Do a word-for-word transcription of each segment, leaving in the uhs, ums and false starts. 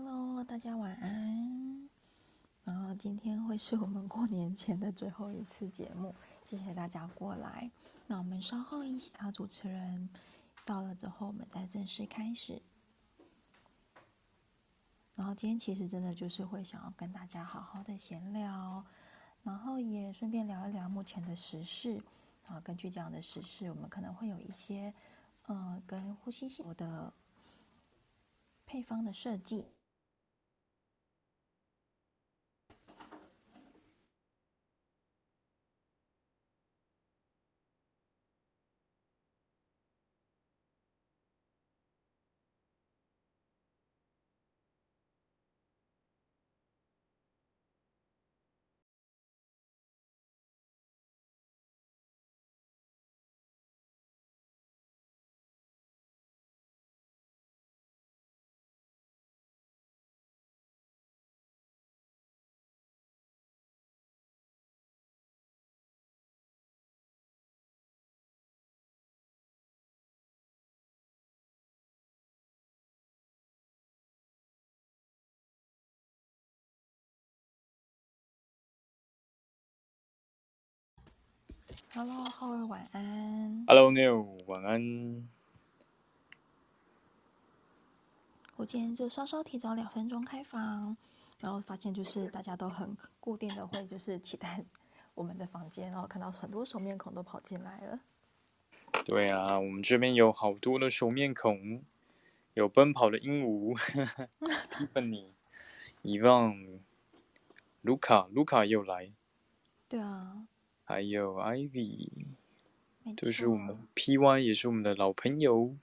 Hello， 大家晚安。然后今天会是我们过年前的最后一次节目，谢谢大家过来。那我们稍后一下，主持人到了之后，我们再正式开始。然后今天其实真的就是会想要跟大家好好的闲聊，然后也顺便聊一聊目前的时事。然后根据这样的时事，我们可能会有一些呃跟呼吸系统的配方的设计。Hello， 浩尔晚安。Hello， Neil 晚安。我今天就稍稍提早两分钟开房，然后发现就是大家都很固定的会就是期待我们的房间，然后看到很多熟面孔都跑进来了。对啊，我们这边有好多的熟面孔，有奔跑的鹦鹉 ，Tiffany， Ivan， Luca，Luca 又来。对啊。还有 Ivy， 就是我们 P Y 也是我们的老朋友。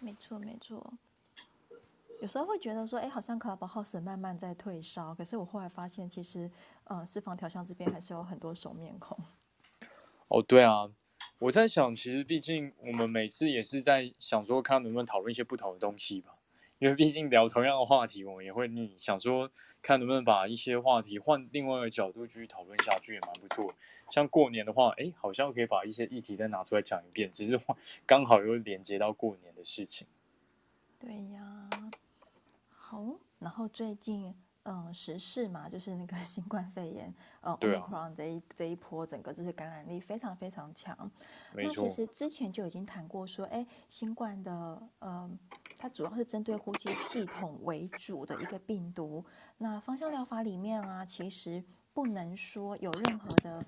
没错没错，有时候会觉得说，哎，好像 Clubhouse 慢慢在退烧，可是我后来发现，其实，呃，私房调香这边还是有很多熟面孔。哦，对啊，我在想，其实毕竟我们每次也是在想说，看能不能讨论一些不同的东西吧，因为毕竟聊同样的话题，我们也会腻，想说看能不能把一些话题换另外一个角度去讨论下去，也蛮不错的。像过年的话，哎，好像可以把一些议题再拿出来讲一遍，只是刚好又连接到过年的事情。对呀，好，然后最近，嗯，时事嘛，就是那个新冠肺炎，呃 Omicron 这一这一波，整个就是感染力非常非常强。没错。那其实之前就已经谈过说，哎，新冠的，嗯，它主要是针对呼吸系统为主的一个病毒。那芳香疗法里面啊，其实不能说有任何的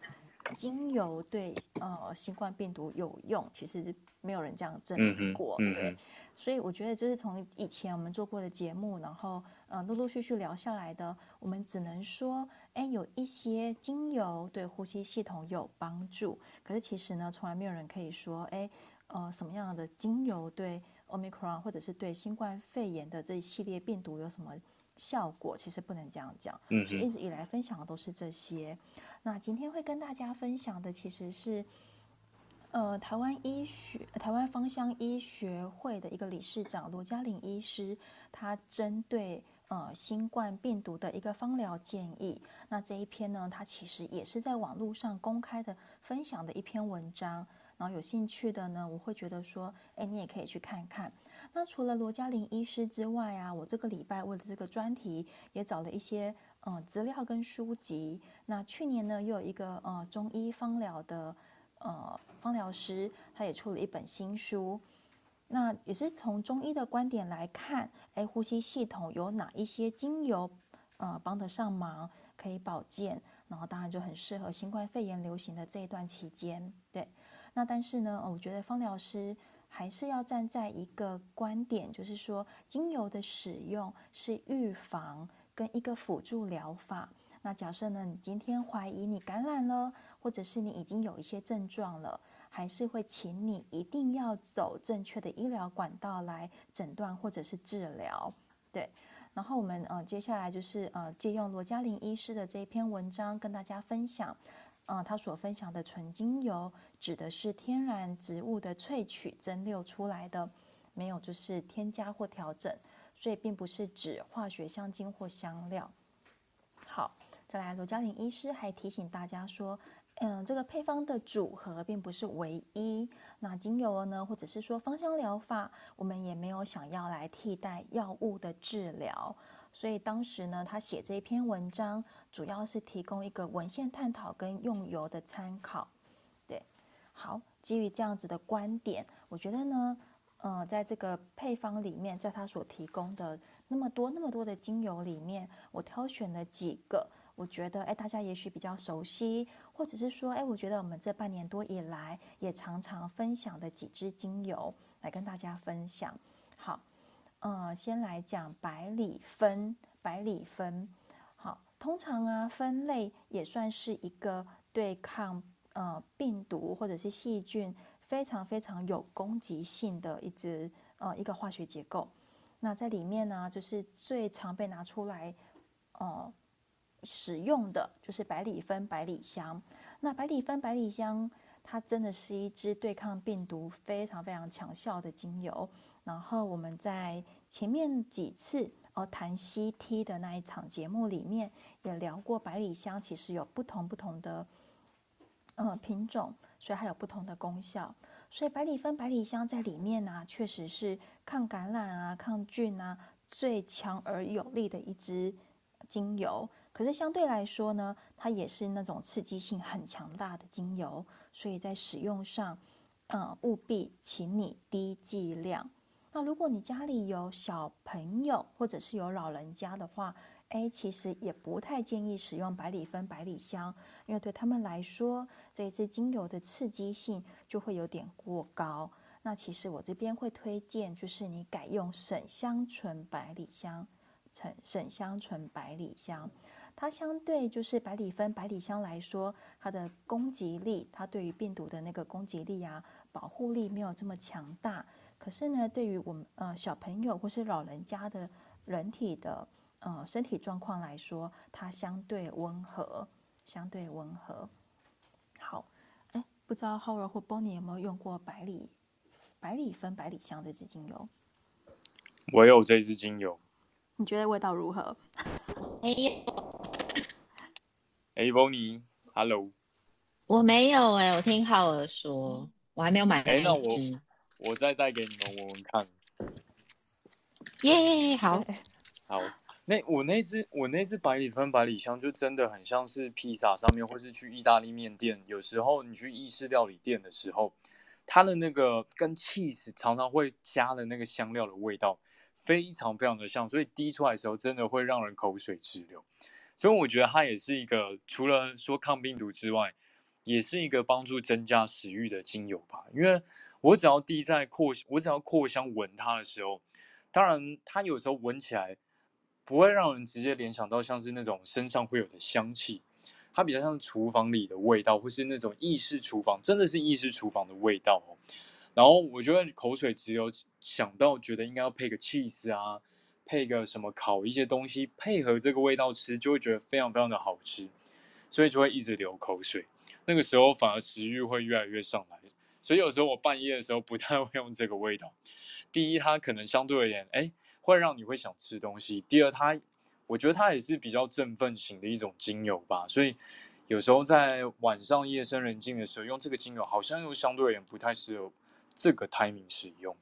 精油对呃新冠病毒有用，其实没有人这样证明过，嗯嗯、对。所以我觉得就是从以前我们做过的节目，然后呃陆陆续续聊下来的，我们只能说，哎，有一些精油对呼吸系统有帮助，可是其实呢，从来没有人可以说，哎，呃什么样的精油对 Omicron 或者是对新冠肺炎的这一系列病毒有什么效果，其实不能这样讲，所以一直以来分享的都是这些。那今天会跟大家分享的其实是，呃，台湾医学、呃、台湾芳香医学会的一个理事长罗嘉玲医师，他针对呃新冠病毒的一个芳疗建议。那这一篇呢，他其实也是在网络上公开的分享的一篇文章。然后有兴趣的呢，我会觉得说，哎，你也可以去看看。那除了罗嘉玲医师之外啊，我这个礼拜为了这个专题也找了一些嗯、呃、资料跟书籍。那去年呢，又有一个呃中医芳疗的呃芳疗师，他也出了一本新书。那也是从中医的观点来看，哎，呼吸系统有哪一些精油呃帮得上忙，可以保健，然后当然就很适合新冠肺炎流行的这一段期间，对。那但是呢，我觉得芳疗师还是要站在一个观点，就是说精油的使用是预防跟一个辅助疗法。那假设呢，你今天怀疑你感染了，或者是你已经有一些症状了，还是会请你一定要走正确的医疗管道来诊断或者是治疗，对。然后我们呃接下来就是呃借用罗嘉玲医师的这篇文章跟大家分享。嗯、他所分享的纯精油指的是天然植物的萃取蒸馏出来的，没有就是添加或调整，所以并不是指化学香精或香料。好，再来罗嘉玲医师还提醒大家说，嗯，这个配方的组合并不是唯一。那精油呢，或者是说芳香疗法，我们也没有想要来替代药物的治疗。所以当时呢，他写这一篇文章，主要是提供一个文献探讨跟用油的参考。对，好，基于这样子的观点，我觉得呢，呃，在这个配方里面，在他所提供的那么多那么多的精油里面，我挑选了几个。我觉得，哎，大家也许比较熟悉，或者是说，哎，我觉得我们这半年多以来也常常分享的几支精油来跟大家分享。好，呃，先来讲百里酚，百里酚。好，通常啊，分类也算是一个对抗呃病毒或者是细菌非常非常有攻击性的一支呃一个化学结构。那在里面呢，就是最常被拿出来，呃。使用的就是百里酚、百里香。那百里酚、百里香，它真的是一支对抗病毒非常非常强效的精油。然后我们在前面几次呃谈 C T 的那一场节目里面，也聊过百里香其实有不同不同的呃品种，所以它有不同的功效。所以百里酚、百里香在里面呢、啊，确实是抗感染啊、抗菌啊最强而有力的一支精油。可是相对来说呢，它也是那种刺激性很强大的精油，所以在使用上，嗯，务必请你低剂量。那如果你家里有小朋友或者是有老人家的话，哎，其实也不太建议使用百里酚、百里香，因为对他们来说，这一支精油的刺激性就会有点过高。那其实我这边会推荐，就是你改用沈香醇百里香。沈香醇百里香，它相对就是百里酚、百里香来说，它的攻击力，它对于病毒的那个攻击力啊，保护力没有这么强大。可是呢，对于我们呃小朋友或是老人家的人体的呃身体状况来说，它相对温和，相对温和。好，哎，不知道 Howard 或 Bonnie 有没有用过百里百里酚、百里香这支精油？我有这支精油。你觉得味道如何？没有。哎 ，Bonnie，Hello。我没有哎、欸，我听浩尔说，我还没有买那一支。哎、欸，那我我再带给你们闻闻看。耶、yeah, ，好，好。那我那支我那支百里酚、百里香就真的很像是披萨上面，或是去意大利面店，有时候你去意式料理店的时候，它的那个跟 cheese 常常会加的那个香料的味道。非常非常的像，所以滴出来的时候真的会让人口水直流。所以我觉得它也是一个除了说抗病毒之外，也是一个帮助增加食欲的精油吧。因为我只要滴在扩，我只要扩香闻它的时候，当然它有时候闻起来不会让人直接联想到像是那种身上会有的香气，它比较像厨房里的味道，或是那种意式厨房，真的是意式厨房的味道哦。然后我觉得口水直流，想到觉得应该要配个 cheese 啊，配个什么烤一些东西，配合这个味道吃，就会觉得非常非常的好吃，所以就会一直流口水。那个时候反而食欲会越来越上来，所以有时候我半夜的时候不太会用这个味道。第一，它可能相对而言，哎，会让你会想吃东西；第二，它我觉得它也是比较振奋型的一种精油吧，所以。有时候在晚上夜深人静的时候用这个精油，好像又相对而言不太适合这个 timing 使用。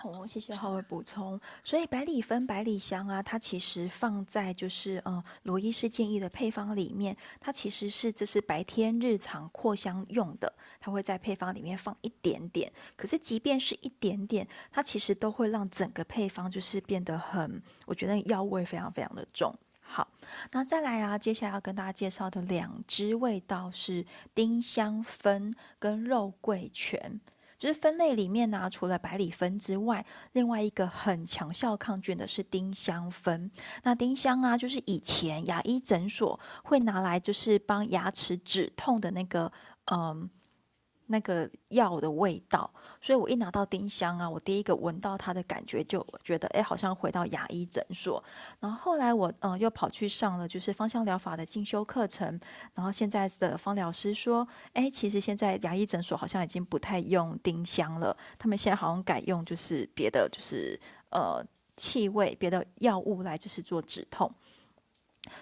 好，谢谢浩尔补充。所以百里酚、百里香啊，它其实放在就是呃罗医师建议的配方里面，它其实是这是白天日常扩香用的，它会在配方里面放一点点。可是即便是一点点，它其实都会让整个配方就是变得很，我觉得药味非常非常的重。好，那再来啊，接下来要跟大家介绍的两支味道是丁香酚跟肉桂醛。就是分类里面呢、啊，除了百里酚之外，另外一个很强效抗菌的是丁香酚。那丁香啊，就是以前牙医诊所会拿来就是帮牙齿止痛的那个，嗯。那个药的味道，所以我一拿到丁香啊，我第一个闻到它的感觉就觉得，哎，好像回到牙医诊所。然后后来我嗯、呃、又跑去上了就是芳香疗法的进修课程，然后现在的芳疗师说，哎，其实现在牙医诊所好像已经不太用丁香了，他们现在好像改用就是别的就是呃气味、别的药物来就是做止痛。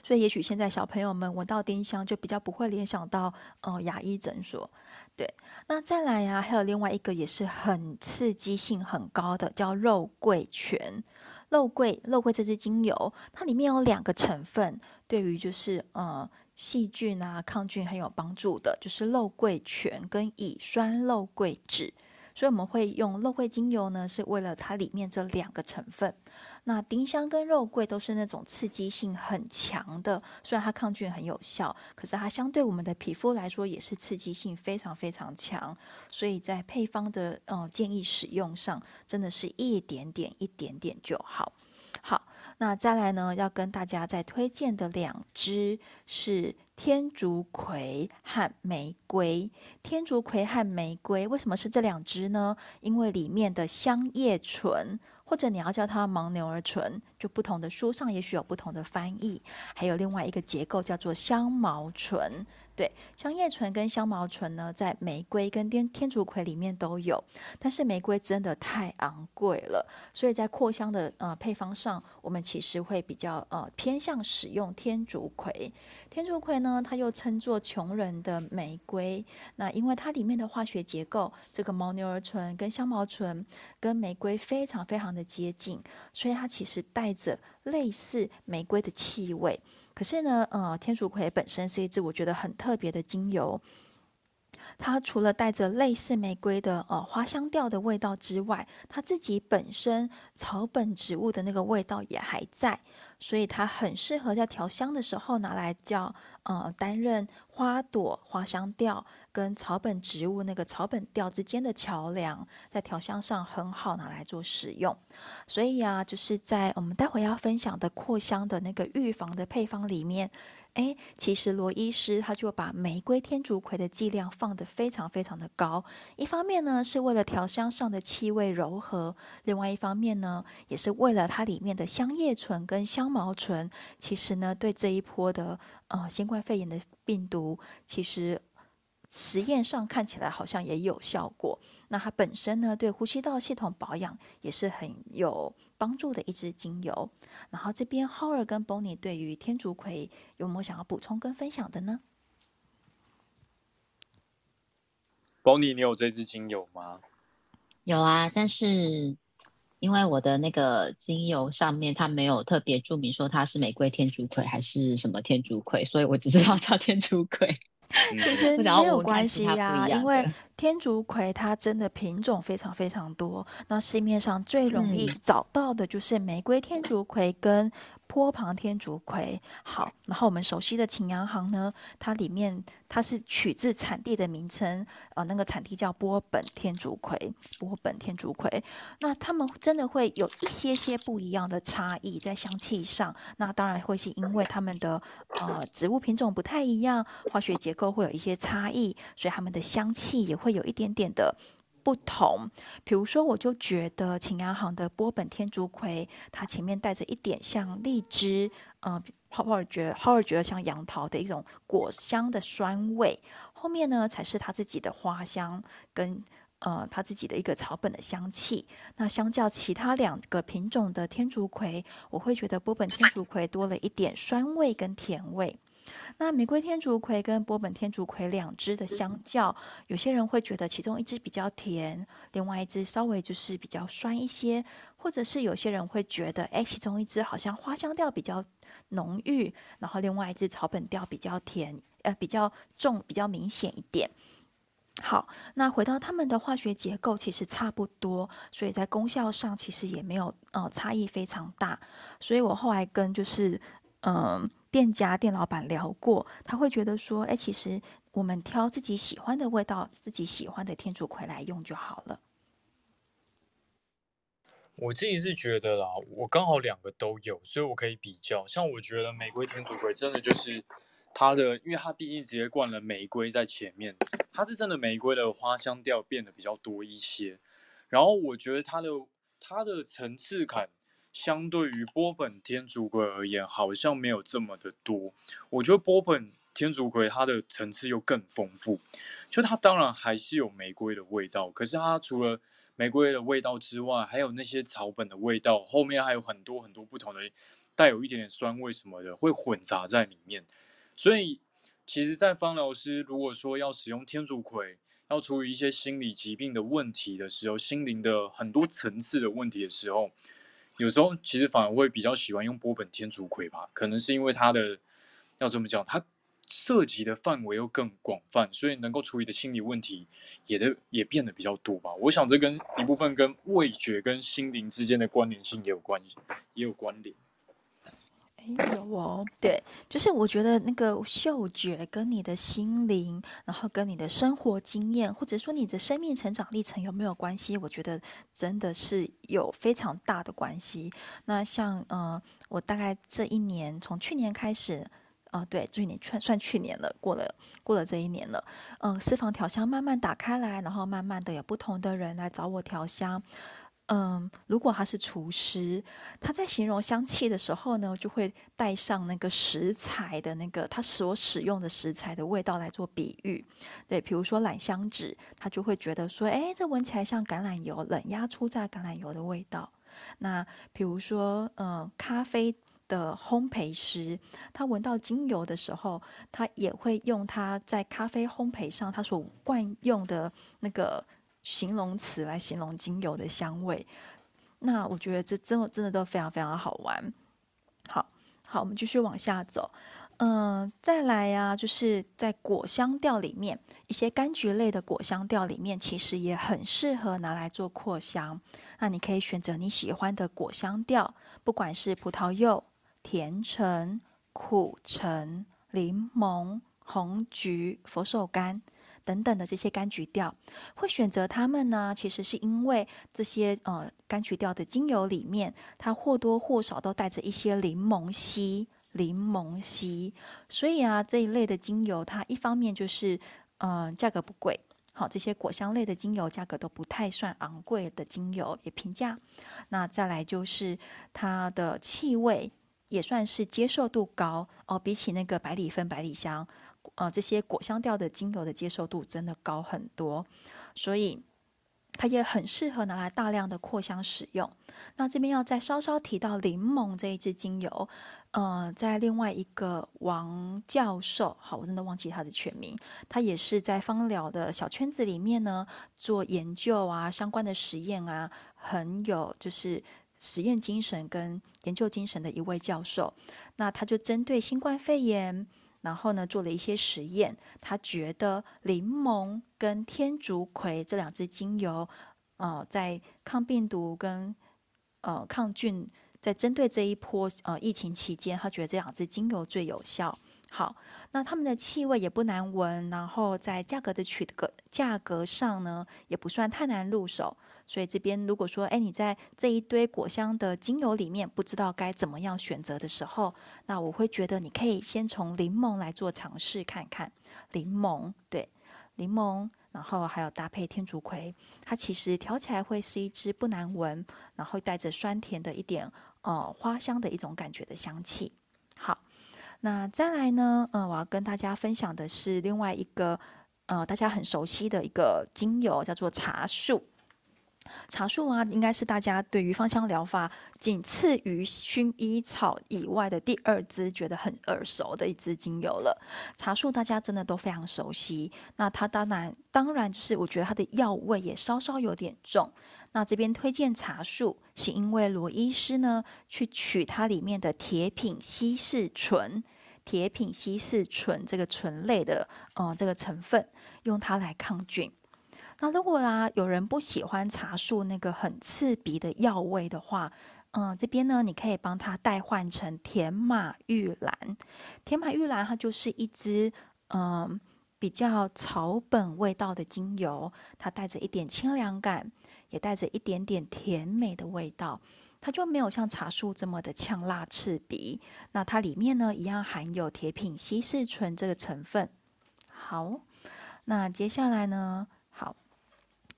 所以也许现在小朋友们闻到丁香就比较不会联想到呃牙医诊所。对，那再来呀、啊，还有另外一个也是很刺激性很高的，叫肉桂醛。肉桂肉桂这支精油，它里面有两个成分，对于就是呃细菌啊抗菌很有帮助的，就是肉桂醛跟乙酸肉桂酯。所以我们会用肉桂精油呢，是为了它里面这两个成分。那丁香跟肉桂都是那种刺激性很强的，虽然它抗菌很有效，可是它相对我们的皮肤来说也是刺激性非常非常强，所以在配方的呃建议使用上，真的是一点点一点点就好。好，那再来呢，要跟大家再推荐的两支是天竺葵和玫瑰。天竺葵和玫瑰为什么是这两支呢？因为里面的香叶醇，或者你要叫它牻牛儿醇，就不同的书上也许有不同的翻译，还有另外一个结构叫做香茅醇。对，香叶醇跟香茅醇呢，在玫瑰跟天天竺葵里面都有，但是玫瑰真的太昂贵了，所以在扩香的呃配方上，我们其实会比较呃偏向使用天竺葵。天竺葵呢，它又称作穷人的玫瑰，那因为它里面的化学结构，这个牻牛儿醇跟香茅醇跟玫瑰非常非常的接近，所以它其实带着类似玫瑰的气味。可是呢，呃，天竺葵本身是一支我觉得很特别的精油。它除了带着类似玫瑰的呃花香调的味道之外，它自己本身草本植物的那个味道也还在，所以它很适合在调香的时候拿来叫呃担任花朵花香调跟草本植物那个草本调之间的桥梁，在调香上很好拿来做使用。所以啊，就是在我们待会要分享的扩香的那个预防的配方里面，哎，其实罗医师他就把玫瑰天竺葵的剂量放得非常非常的高，一方面呢是为了调香上的气味柔和，另外一方面呢也是为了它里面的香叶醇跟香茅醇，其实呢对这一波的呃新冠肺炎的病毒，其实实验上看起来好像也有效果。那它本身呢对呼吸道系统保养也是很有帮助的一支精油。然后这边 Howard 跟 Bonnie 对于天竺葵有没有想要补充跟分享的呢？ Bonnie 你有这支精油吗？有啊，但是因为我的那个精油上面它没有特别注明说它是玫瑰天竺葵还是什么天竺葵，所以我只知道叫天竺葵。其实没有关系呀、啊，因为天竺葵它真的品种非常非常多，那市面上最容易找到的就是玫瑰天竺葵跟波旁天竺葵。好，然后我们熟悉的秦洋行呢，它里面它是取自产地的名称，呃，那个产地叫波本天竺葵，波本天竺葵。那他们真的会有一些些不一样的差异在香气上，那当然会是因为他们的呃植物品种不太一样，化学结构会有一些差异，所以他们的香气也会有一点点的不同。比如说我就觉得秦洋行的波本天竺葵，它前面带着一点像荔枝，嗯，泡泡觉泡泡觉得像杨桃的一种果香的酸味，后面呢才是它自己的花香跟呃它自己的一个草本的香气。那相较其他两个品种的天竺葵，我会觉得波本天竺葵多了一点酸味跟甜味。那玫瑰天竺葵跟波本天竺葵两支的相较，有些人会觉得其中一支比较甜，另外一支稍微就是比较酸一些，或者是有些人会觉得，哎，其中一支好像花香调比较浓郁，然后另外一支草本调比较甜，呃，比较重，比较明显一点。好，那回到它们的化学结构其实差不多，所以在功效上其实也没有呃差异非常大。所以我后来跟就是嗯。呃店家店老板聊过，他会觉得说，哎，其实我们挑自己喜欢的味道，自己喜欢的天竺葵来用就好了。我自己是觉得啦，我刚好两个都有，所以我可以比较。像我觉得玫瑰天竺葵真的就是它的，因为它毕竟直接灌了玫瑰在前面，它是真的玫瑰的花香调变得比较多一些。然后我觉得它的它的层次感，相对于波本天竺葵而言，好像没有这么的多。我觉得波本天竺葵它的层次又更丰富，就它当然还是有玫瑰的味道，可是它除了玫瑰的味道之外，还有那些草本的味道，后面还有很多很多不同的带有一点点酸味什么的，会混杂在里面。所以其实在芳疗师如果说要使用天竺葵，要处理一些心理疾病的问题的时候，心灵的很多层次的问题的时候，有时候其实反而会比较喜欢用波本天竺葵吧，可能是因为它的要怎么讲，它涉及的范围又更广泛，所以能够处理的心理问题 也, 的也变得比较多吧。我想这跟一部分跟味觉跟心灵之间的关联性也有关也有关联。有哦，对，就是我觉得那个嗅觉跟你的心灵，然后跟你的生活经验，或者说你的生命成长历程有没有关系？我觉得真的是有非常大的关系。那像呃，我大概这一年，从去年开始，啊、呃，对，去年算算去年了，过了过了这一年了，嗯、呃，私房调香慢慢打开来，然后慢慢的有不同的人来找我调香。嗯，如果他是厨师，他在形容香气的时候呢，就会带上那个食材的那个他所使用的食材的味道来做比喻。对，比如说榄香脂，他就会觉得说，哎，这闻起来像橄榄油，冷压初榨橄榄油的味道。那比如说，嗯，咖啡的烘焙师，他闻到精油的时候，他也会用他在咖啡烘焙上他所惯用的那个形容词来形容精油的香味。那我觉得这真的真的都非常非常好玩。好好，我们继续往下走。嗯，再来啊，就是在果香调里面，一些柑橘类的果香调里面，其实也很适合拿来做扩香。那你可以选择你喜欢的果香调，不管是葡萄柚、甜橙、苦橙、柠檬、红橘、佛手柑等等的这些柑橘调，会选择它们呢？其实是因为这些呃柑橘调的精油里面，它或多或少都带着一些柠檬烯，柠檬烯。所以啊，这一类的精油，它一方面就是嗯、呃、价格不贵，好，这些果香类的精油价格都不太算昂贵的精油，也平价。那再来就是它的气味也算是接受度高哦，比起那个百里芬、百里香。呃，这些果香调的精油的接受度真的高很多，所以它也很适合拿来大量的扩香使用。那这边要再稍稍提到柠檬这一支精油，呃，在另外一个王教授，好，我真的忘记他的全名，他也是在芳疗的小圈子里面呢做研究啊，相关的实验啊，很有就是实验精神跟研究精神的一位教授。那他就针对新冠肺炎。然后呢，做了一些实验，他觉得柠檬跟天竺葵这两支精油，呃，在抗病毒跟呃抗菌，在针对这一波呃疫情期间，他觉得这两支精油最有效。好，那它们的气味也不难闻，然后在价格的取个价格上呢，也不算太难入手。所以这边如果说，哎，你在这一堆果香的精油里面不知道该怎么样选择的时候，那我会觉得你可以先从柠檬来做尝试看看。柠檬，对，柠檬，然后还有搭配天竺葵，它其实调起来会是一支不难闻，然后带着酸甜的一点呃花香的一种感觉的香气。好，那再来呢，呃，我要跟大家分享的是另外一个呃大家很熟悉的一个精油，叫做茶树。茶树啊，应该是大家对于芳香疗法仅次于薰衣草以外的第二支觉得很耳熟的一支精油了。茶树大家真的都非常熟悉。那它当然当然就是我觉得它的药味也稍稍有点重。那这边推荐茶树，是因为罗医师呢去取它里面的铁品稀释醇。铁品稀释醇这个醇类的呃这个成分，用它来抗菌。那如果啊有人不喜欢茶树那个很刺鼻的药味的话，嗯，这边呢你可以帮它代换成甜马玉兰。甜马玉兰它就是一支嗯比较草本味道的精油，它带着一点清凉感，也带着一点点甜美的味道。它就没有像茶树这么的呛辣刺鼻。那它里面呢一样含有铁品稀释醇这个成分。好，那接下来呢？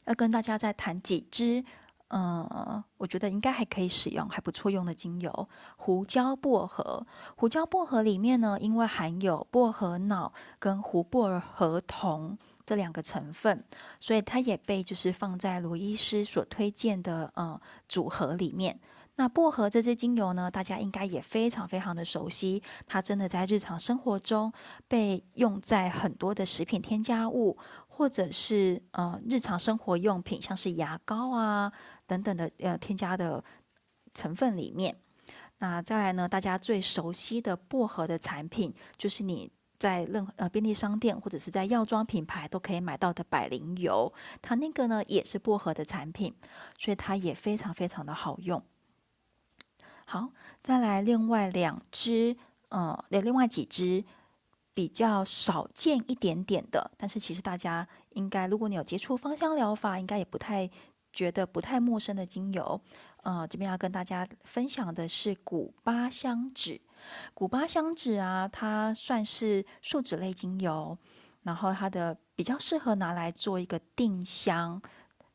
要跟大家再谈几支，嗯，我觉得应该还可以使用，还不错用的精油。胡椒薄荷，胡椒薄荷里面呢，因为含有薄荷脑跟胡薄荷酮这两个成分，所以它也被就是放在罗医师所推荐的呃、嗯、组合里面。那薄荷这支精油呢，大家应该也非常非常的熟悉，它真的在日常生活中被用在很多的食品添加物，或者是呃日常生活用品，像是牙膏啊等等的呃添加的成分里面。那再来呢，大家最熟悉的薄荷的产品，就是你在任何呃便利商店或者是在药妆品牌都可以买到的百灵油，它那个呢也是薄荷的产品，所以它也非常非常的好用。好，再来另外两支，呃，另外几支比较少见一点点的，但是其实大家应该，如果你有接触芳香疗法，应该也不太觉得不太陌生的精油。呃，这边要跟大家分享的是古巴香脂。古巴香脂啊，它算是树脂类精油，然后它的比较适合拿来做一个定香，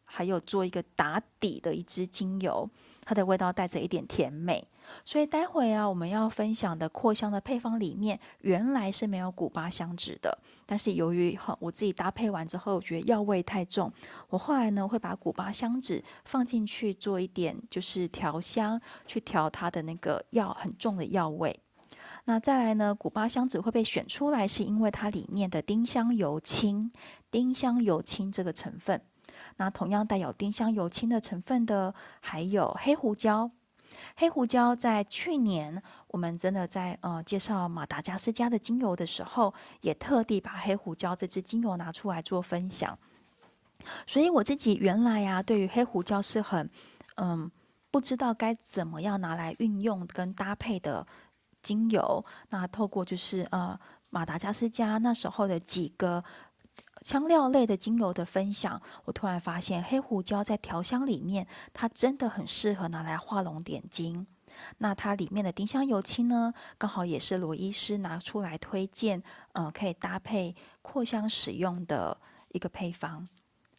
还有做一个打底的一支精油。它的味道带着一点甜美，所以待会啊，我们要分享的扩香的配方里面，原来是没有古巴香脂的，但是由于我自己搭配完之后，我觉得药味太重，我后来呢会把古巴香脂放进去做一点，就是调香，去调它的那个药很重的药味。那再来呢，古巴香脂会被选出来，是因为它里面的丁香油青，丁香油青这个成分。那同样带有丁香油青的成分的，还有黑胡椒。黑胡椒在去年我们真的在呃介绍马达加斯加的精油的时候，也特地把黑胡椒这支精油拿出来做分享。所以我自己原来啊，对于黑胡椒是很嗯不知道该怎么样拿来运用跟搭配的精油。那透过就是呃马达加斯加那时候的几个香料类的精油的分享，我突然发现黑胡椒在调香里面，它真的很适合拿来画龙点睛。那它里面的丁香油青呢，刚好也是罗医师拿出来推荐，呃，可以搭配扩香使用的一个配方。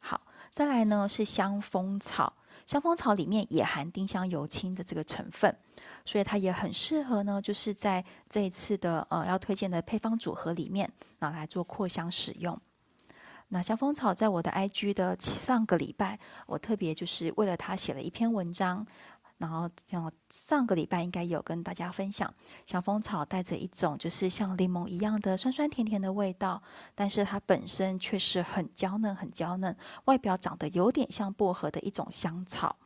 好，再来呢是香蜂草，香蜂草里面也含丁香油青的这个成分，所以它也很适合呢，就是在这一次的呃要推荐的配方组合里面拿来做扩香使用。那香蜂草在我的 I G 的上个礼拜，我特别就是为了它写了一篇文章，然后上个礼拜应该有跟大家分享，香蜂草带着一种就是像柠檬一样的酸酸甜甜的味道，但是它本身却是很娇嫩很娇嫩，外表长得有点像薄荷的一种香草。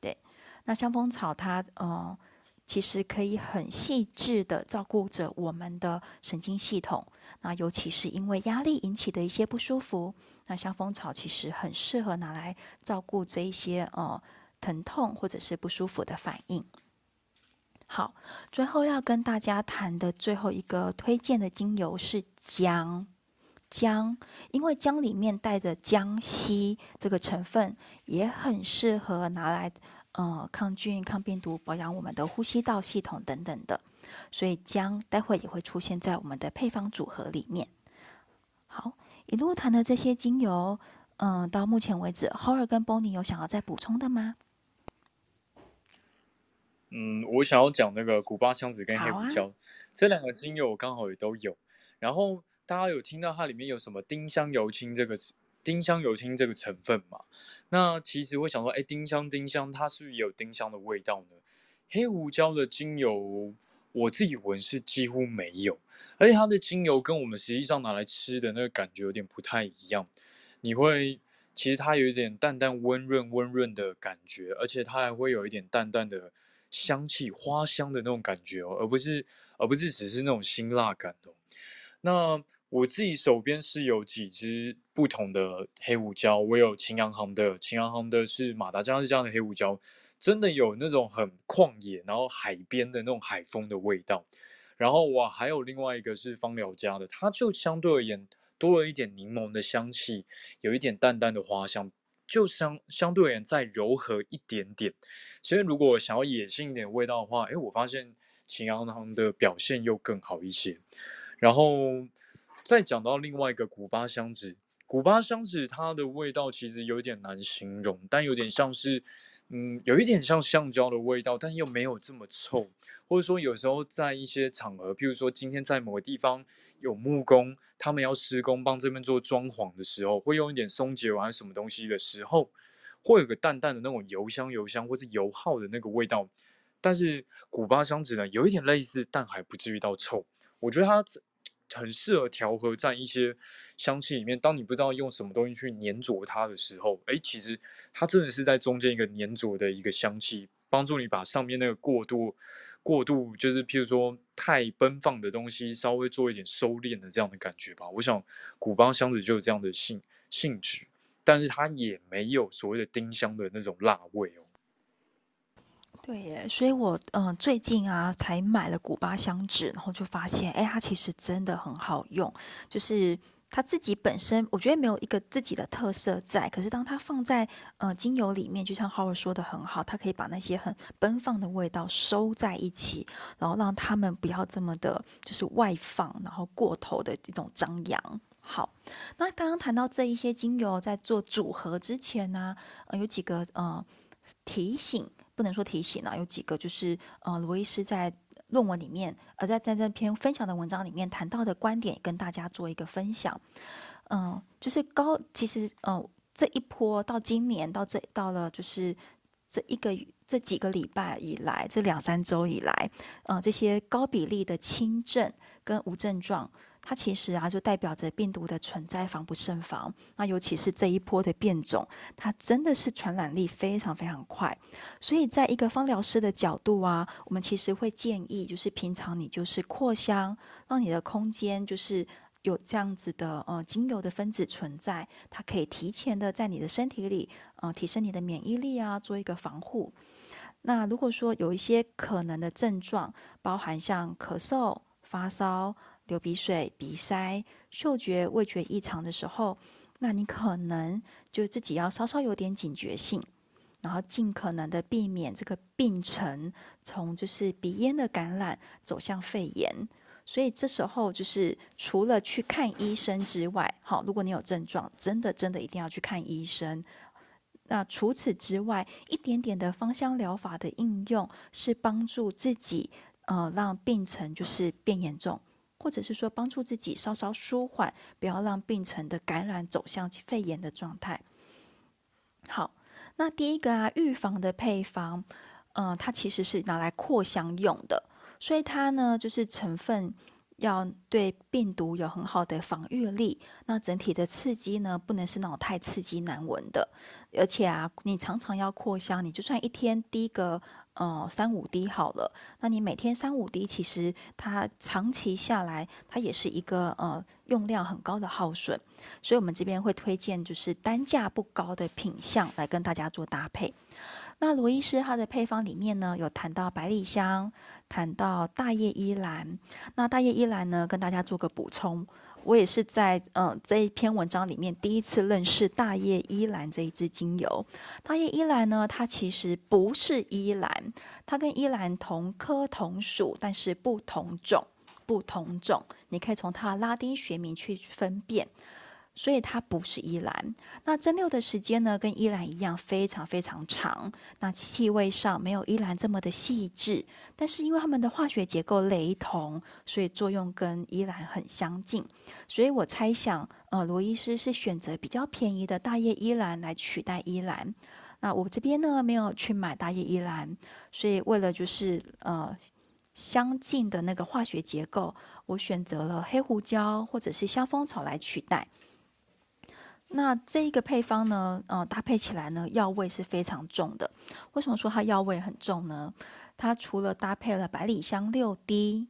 对，那香蜂草它呃其实可以很细致的照顾着我们的神经系统，那尤其是因为压力引起的一些不舒服，那香蜂草其实很适合拿来照顾这一些呃疼痛或者是不舒服的反应。好，最后要跟大家谈的最后一个推荐的精油是姜。姜，因为姜里面带着姜烯这个成分，也很适合拿来呃，抗菌、抗病毒、保养我们的呼吸道系统等等的，所以姜待会也会出现在我们的配方组合里面。好，一路谈的这些精油，嗯，到目前为止 ，Howard 跟 Bonnie 有想要再补充的吗？嗯，我想要讲那个古巴香脂跟黑胡椒、啊、这两个精油，刚好也都有。然后大家有听到它里面有什么丁香油青这个词？丁香油精这个成分嘛，那其实我想说，哎，丁香丁香，它是不是也有丁香的味道呢？黑胡椒的精油，我自己闻是几乎没有，而且它的精油跟我们实际上拿来吃的那个感觉有点不太一样。你会，其实它有一点淡淡温润温润的感觉，而且它还会有一点淡淡的香气，花香的那种感觉哦，而不是而不是只是那种辛辣感哦。那我自己手边是有几支不同的黑胡椒，我有秦洋行的，秦洋行的是马达加斯加的黑胡椒，真的有那种很旷野，然后海边的那种海风的味道。然后哇，还有另外一个是芳疗家的，它就相对而言多了一点柠檬的香气，有一点淡淡的花香，就相相对而言再柔和一点点。所以如果想要野性一点味道的话，哎，我发现秦洋行的表现又更好一些。然后再讲到另外一个古巴香脂，古巴香脂它的味道其实有点难形容，但有点像是，嗯，有一点像橡胶的味道，但又没有这么臭。或者说有时候在一些场合，譬如说今天在某个地方有木工，他们要施工帮这边做装潢的时候，会用一点松节丸什么东西的时候，会有个淡淡的那种油香油香或是油耗的那个味道但是古巴香脂呢，有一点类似，但还不至于到臭。我觉得它很适合调和在一些香气里面。当你不知道用什么东西去粘着它的时候，哎，其实它真的是在中间一个粘着的一个香气，帮助你把上面那个过度、过度就是譬如说太奔放的东西，稍微做一点收敛的这样的感觉吧。我想古巴香脂就有这样的性性质，但是它也没有所谓的丁香的那种辣味哦。对耶，所以我嗯最近啊才买了古巴香脂，然后就发现，哎，它其实真的很好用，就是它自己本身我觉得没有一个自己的特色在，可是当它放在呃精油里面，就像浩尔说的很好，它可以把那些很奔放的味道收在一起，然后让他们不要这么的，就是外放，然后过头的一种张扬。好，那刚刚谈到这一些精油在做组合之前呢、啊呃，有几个呃提醒。不能说提醒啊，有几个就是呃，罗医师在论文里面，呃，在在这篇分享的文章里面谈到的观点，跟大家做一个分享。嗯、呃，就是高，其实呃，这一波到今年到这到了就是这一个这几个礼拜以来，这两三周以来，呃，这些高比例的轻症跟无症状。它其实啊，就代表着病毒的存在，防不胜防。那尤其是这一波的变种，它真的是传染力非常非常快。所以，在一个芳疗师的角度啊，我们其实会建议，就是平常你就是扩香，让你的空间就是有这样子的呃精油的分子存在，它可以提前的在你的身体里呃提升你的免疫力啊，做一个防护。那如果说有一些可能的症状，包含像咳嗽、发烧。流鼻水、鼻塞、嗅觉、味觉异常的时候，那你可能就自己要稍稍有点警觉性，然后尽可能的避免这个病程从就是鼻咽的感染走向肺炎。所以这时候就是除了去看医生之外，好，如果你有症状，真的真的一定要去看医生。那除此之外，一点点的芳香疗法的应用是帮助自己，呃，让病程就是变严重。或者是说帮助自己稍稍舒缓，不要让病程的感染走向肺炎的状态。好，那第一个啊，预防的配方，嗯、呃，它其实是拿来扩香用的，所以它呢就是成分要对病毒有很好的防御力。那整体的刺激呢，不能是那种太刺激难闻的，而且啊，你常常要扩香，你就算一天滴个。呃，三五滴好了，那你每天三五滴，其实它长期下来，它也是一个呃用量很高的耗损，所以我们这边会推荐就是单价不高的品项来跟大家做搭配。那罗医师他的配方里面呢，有谈到百里香，谈到大叶依兰，那大叶依兰呢，跟大家做个补充。我也是在嗯这一篇文章里面第一次认识大叶依兰这一支精油。大叶依兰呢，它其实不是依兰，它跟依兰同科同属，但是不同种，不同种，你可以从它的拉丁学名去分辨，所以它不是依兰。那蒸馏的时间呢，跟依兰一样非常非常长，那气味上没有依兰这么的细致，但是因为它们的化学结构雷同，所以作用跟依兰很相近。所以我猜想，呃，罗医师是选择比较便宜的大叶依兰来取代依兰。那我这边呢没有去买大叶依兰，所以为了就是呃。相近的那个化学结构，我选择了黑胡椒或者是香蜂草来取代。那这一个配方呢，呃，搭配起来呢，药味是非常重的。为什么说它药味很重呢？它除了搭配了百里香六滴、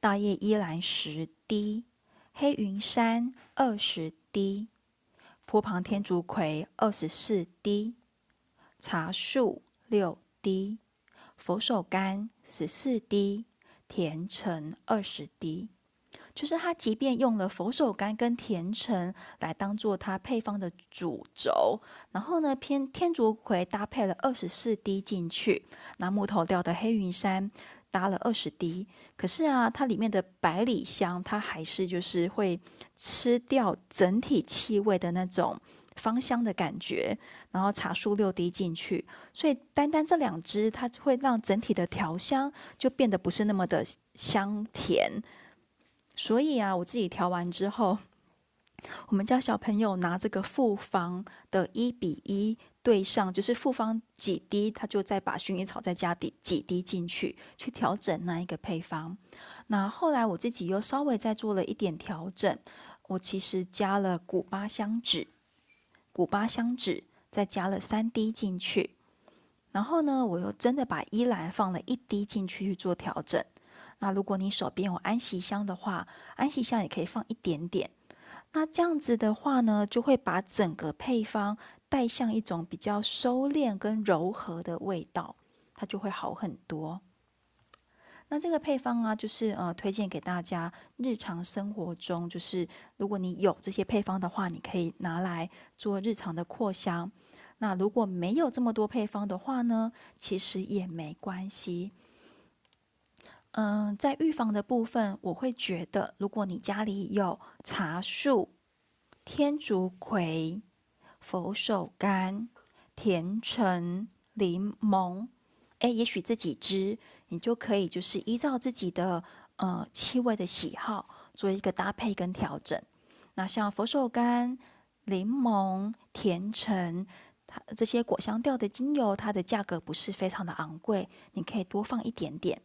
大叶依兰十滴、黑云杉二十滴、波旁天竺葵二十四滴、茶树六滴、佛手柑十四滴、甜橙二十滴。就是它即便用了佛手柑跟甜橙来当做它配方的主轴，然后呢，偏天竺葵搭配了二十四滴进去，拿木头调的黑云杉搭了二十滴，可是啊，它里面的百里香，它还是就是会吃掉整体气味的那种芳香的感觉，然后茶树六滴进去，所以单单这两支，它会让整体的调香就变得不是那么的香甜。所以啊，我自己调完之后，我们教小朋友拿这个复方的一比一对上，就是复方几滴，他就再把薰衣草再加几滴进去，去调整那一个配方。那后来我自己又稍微再做了一点调整，我其实加了古巴香脂，古巴香脂再加了三滴进去。然后呢，我又真的把依兰放了一滴进去去做调整。那如果你手边有安息香的话，安息香也可以放一点点。那这样子的话呢，就会把整个配方带向一种比较收敛跟柔和的味道，它就会好很多。那这个配方啊，就是呃推荐给大家，日常生活中就是如果你有这些配方的话，你可以拿来做日常的扩香。那如果没有这么多配方的话呢，其实也没关系。嗯，在预防的部分，我会觉得，如果你家里有茶树、天竺葵、佛手柑、甜橙、柠檬，哎，也许这几支，你就可以就是依照自己的呃气味的喜好，做一个搭配跟调整。那像佛手柑、柠檬、甜橙，它这些果香调的精油，它的价格不是非常的昂贵，你可以多放一点点。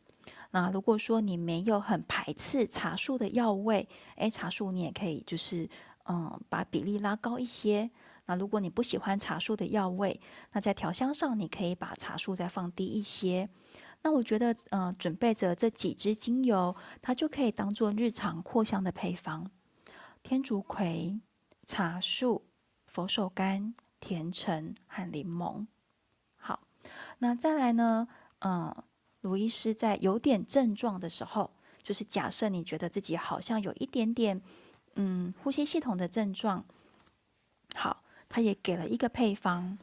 那如果说你没有很排斥茶树的药味，哎，茶树你也可以就是嗯把比例拉高一些。那如果你不喜欢茶树的药味，那在调香上你可以把茶树再放低一些。那我觉得嗯、呃、准备着这几支精油，它就可以当做日常扩香的配方。天竺葵、茶树、佛手柑、甜橙和柠檬。好，那再来呢，嗯。卢医师在有点症状的时候，就是假设你觉得自己好像有一点点，嗯，呼吸系统的症状，好，他也给了一个配方，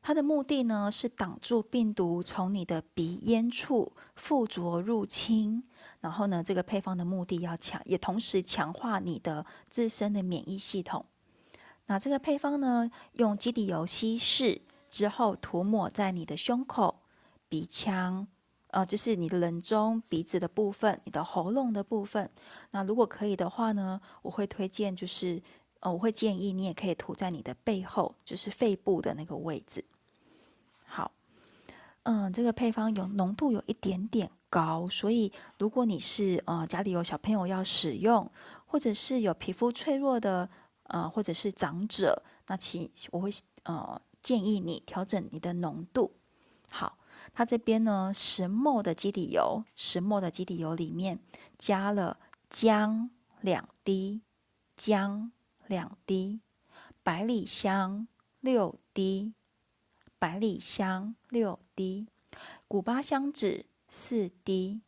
他的目的呢是挡住病毒从你的鼻咽处附着入侵，然后呢，这个配方的目的要强，也同时强化你的自身的免疫系统。那这个配方呢，用基底油稀释之后，涂抹在你的胸口、鼻腔。呃，就是你的人中、鼻子的部分、你的喉咙的部分。那如果可以的话呢，我会推荐就是，呃，我会建议你也可以涂在你的背后，就是肺部的那个位置。好，嗯，这个配方有浓度有一点点高，所以如果你是呃家里有小朋友要使用，或者是有皮肤脆弱的呃，或者是长者，那其我会呃建议你调整你的浓度。好。它这边呢，十毫升的基底油，十毫升的基底油里面加了姜两滴，姜两滴，百里香六滴，百里香六滴，古巴香脂四滴，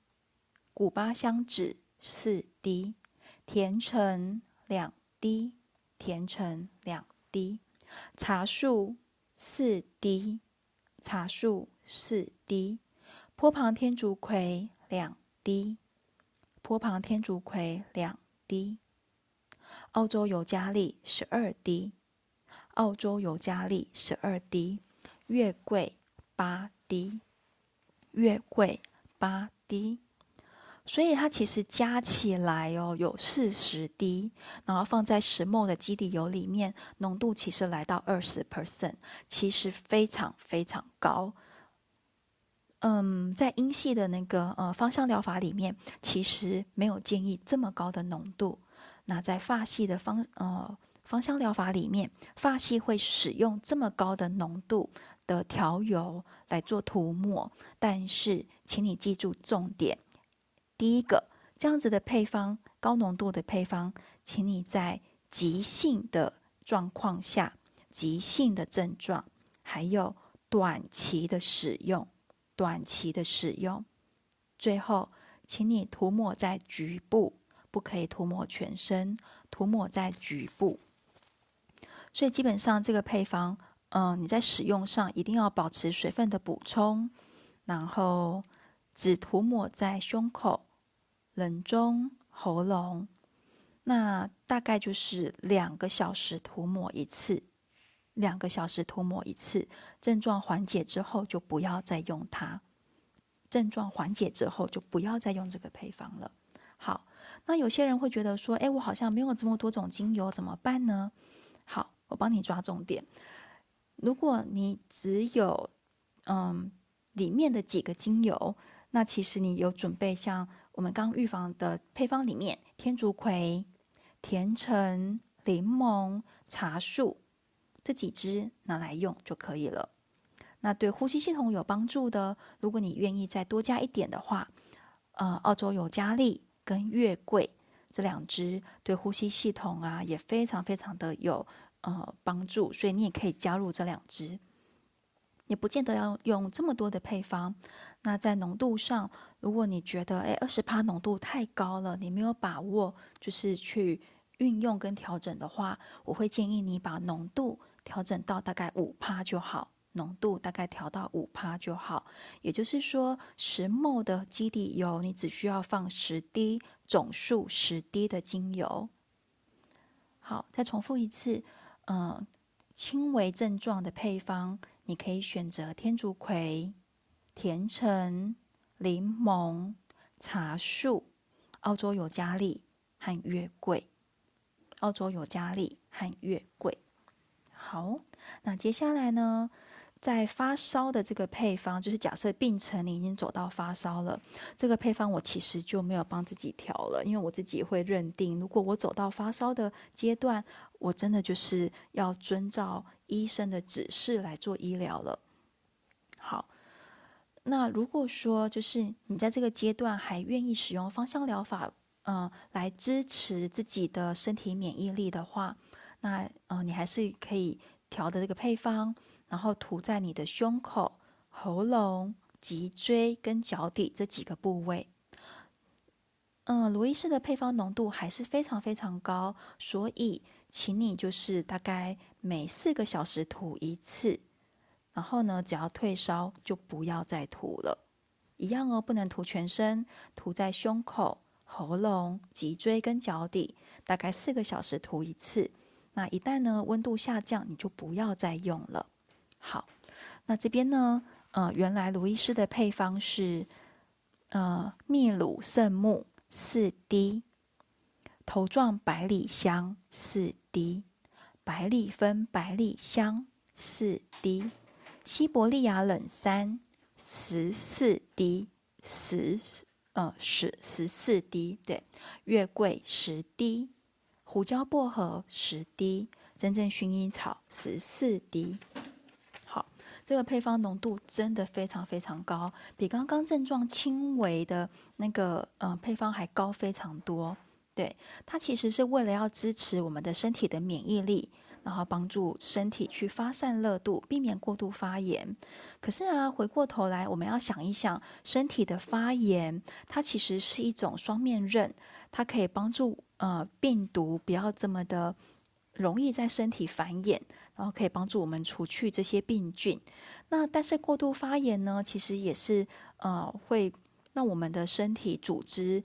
古巴香脂四滴，甜橙两滴，甜橙两滴，茶树四滴。茶树四滴，波旁天竺葵两滴，波旁天竺葵两滴，澳洲尤加利十二滴，澳洲尤加利十二滴，月桂八滴，月桂八滴。所以它其实加起来哦，有四十滴，然后放在十毫升的基底油里面，浓度其实来到二十 percent， 其实非常非常高。嗯，在英系的那个呃芳香疗法里面，其实没有建议这么高的浓度。那在法系的芳呃芳香疗法里面，法系会使用这么高的浓度的调油来做涂抹，但是请你记住重点。第一个，这样子的配方，高浓度的配方，请你在急性的状况下，急性的症状，还有短期的使用，短期的使用。最后，请你涂抹在局部，不可以涂抹全身，涂抹在局部。所以基本上这个配方，嗯、呃，你在使用上一定要保持水分的补充，然后只涂抹在胸口。人中、喉咙，那大概就是两个小时涂抹一次，两个小时涂抹一次，症状缓解之后就不要再用它，症状缓解之后就不要再用这个配方了。好，那有些人会觉得说，哎，我好像没有这么多种精油，怎么办呢？好，我帮你抓重点。如果你只有嗯里面的几个精油，那其实你有准备像我们刚预防的配方里面，天竺葵、甜橙、柠檬、茶树这几支拿来用就可以了。那对呼吸系统有帮助的，如果你愿意再多加一点的话，呃，澳洲尤加利跟月桂这两支对呼吸系统啊也非常非常的有呃帮助，所以你也可以加入这两支，也不见得要用这么多的配方。那在浓度上，如果你觉得哎百分之二十浓度太高了，你没有把握就是去运用跟调整的话，我会建议你把浓度调整到大概百分之五就好。浓度大概调到 百分之五 就好，也就是说十毫升 的基底油你只需要放十滴，总数十滴的精油。好，再重复一次，嗯，轻微症状的配方你可以选择天竺葵、甜橙、柠檬、茶树、澳洲尤加利和月桂，澳洲尤加利和月桂。好，那接下来呢，在发烧的这个配方，就是假设病程你已经走到发烧了，这个配方我其实就没有帮自己调了，因为我自己会认定，如果我走到发烧的阶段，我真的就是要遵照医生的指示来做医疗了。好，那如果说就是你在这个阶段还愿意使用芳香疗法，呃，来支持自己的身体免疫力的话，那呃，你还是可以调的这个配方，然后涂在你的胸口、喉咙、脊椎跟脚底这几个部位。嗯，罗医师的配方浓度还是非常非常高，所以请你就是大概每四个小时涂一次，然后呢，只要退烧就不要再涂了。一样哦，不能涂全身，涂在胸口、喉咙、脊椎跟脚底，大概四个小时涂一次。那一旦呢温度下降，你就不要再用了。好，那这边呢，呃，原来卢医师的配方是，呃，秘鲁圣木四滴，头状百里香四滴，百里酚百里香四滴，西伯利亚冷杉十四滴，十呃十十四滴，对，月桂十滴，胡椒薄荷十滴，真正薰衣草十四滴。这个配方浓度真的非常非常高，比刚刚症状轻微的那个呃配方还高非常多。对，它其实是为了要支持我们的身体的免疫力，然后帮助身体去发散热度，避免过度发炎。可是啊，回过头来我们要想一想，身体的发炎它其实是一种双面刃，它可以帮助呃病毒不要这么的容易在身体繁衍，然后可以帮助我们除去这些病菌。那但是过度发炎呢，其实也是呃会让我们的身体组织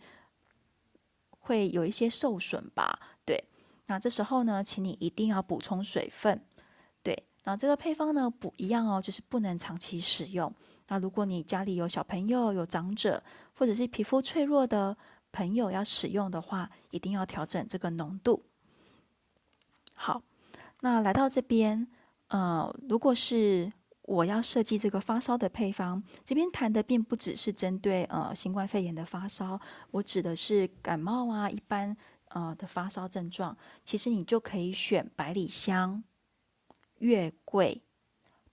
会有一些受损吧。对，那这时候呢，请你一定要补充水分。对，那这个配方呢不一样哦，就是不能长期使用。那如果你家里有小朋友、有长者，或者是皮肤脆弱的朋友要使用的话，一定要调整这个浓度。好，那来到这边，呃，如果是我要设计这个发烧的配方，这边谈的并不只是针对呃新冠肺炎的发烧，我指的是感冒啊，一般呃的发烧症状，其实你就可以选百里香、月桂、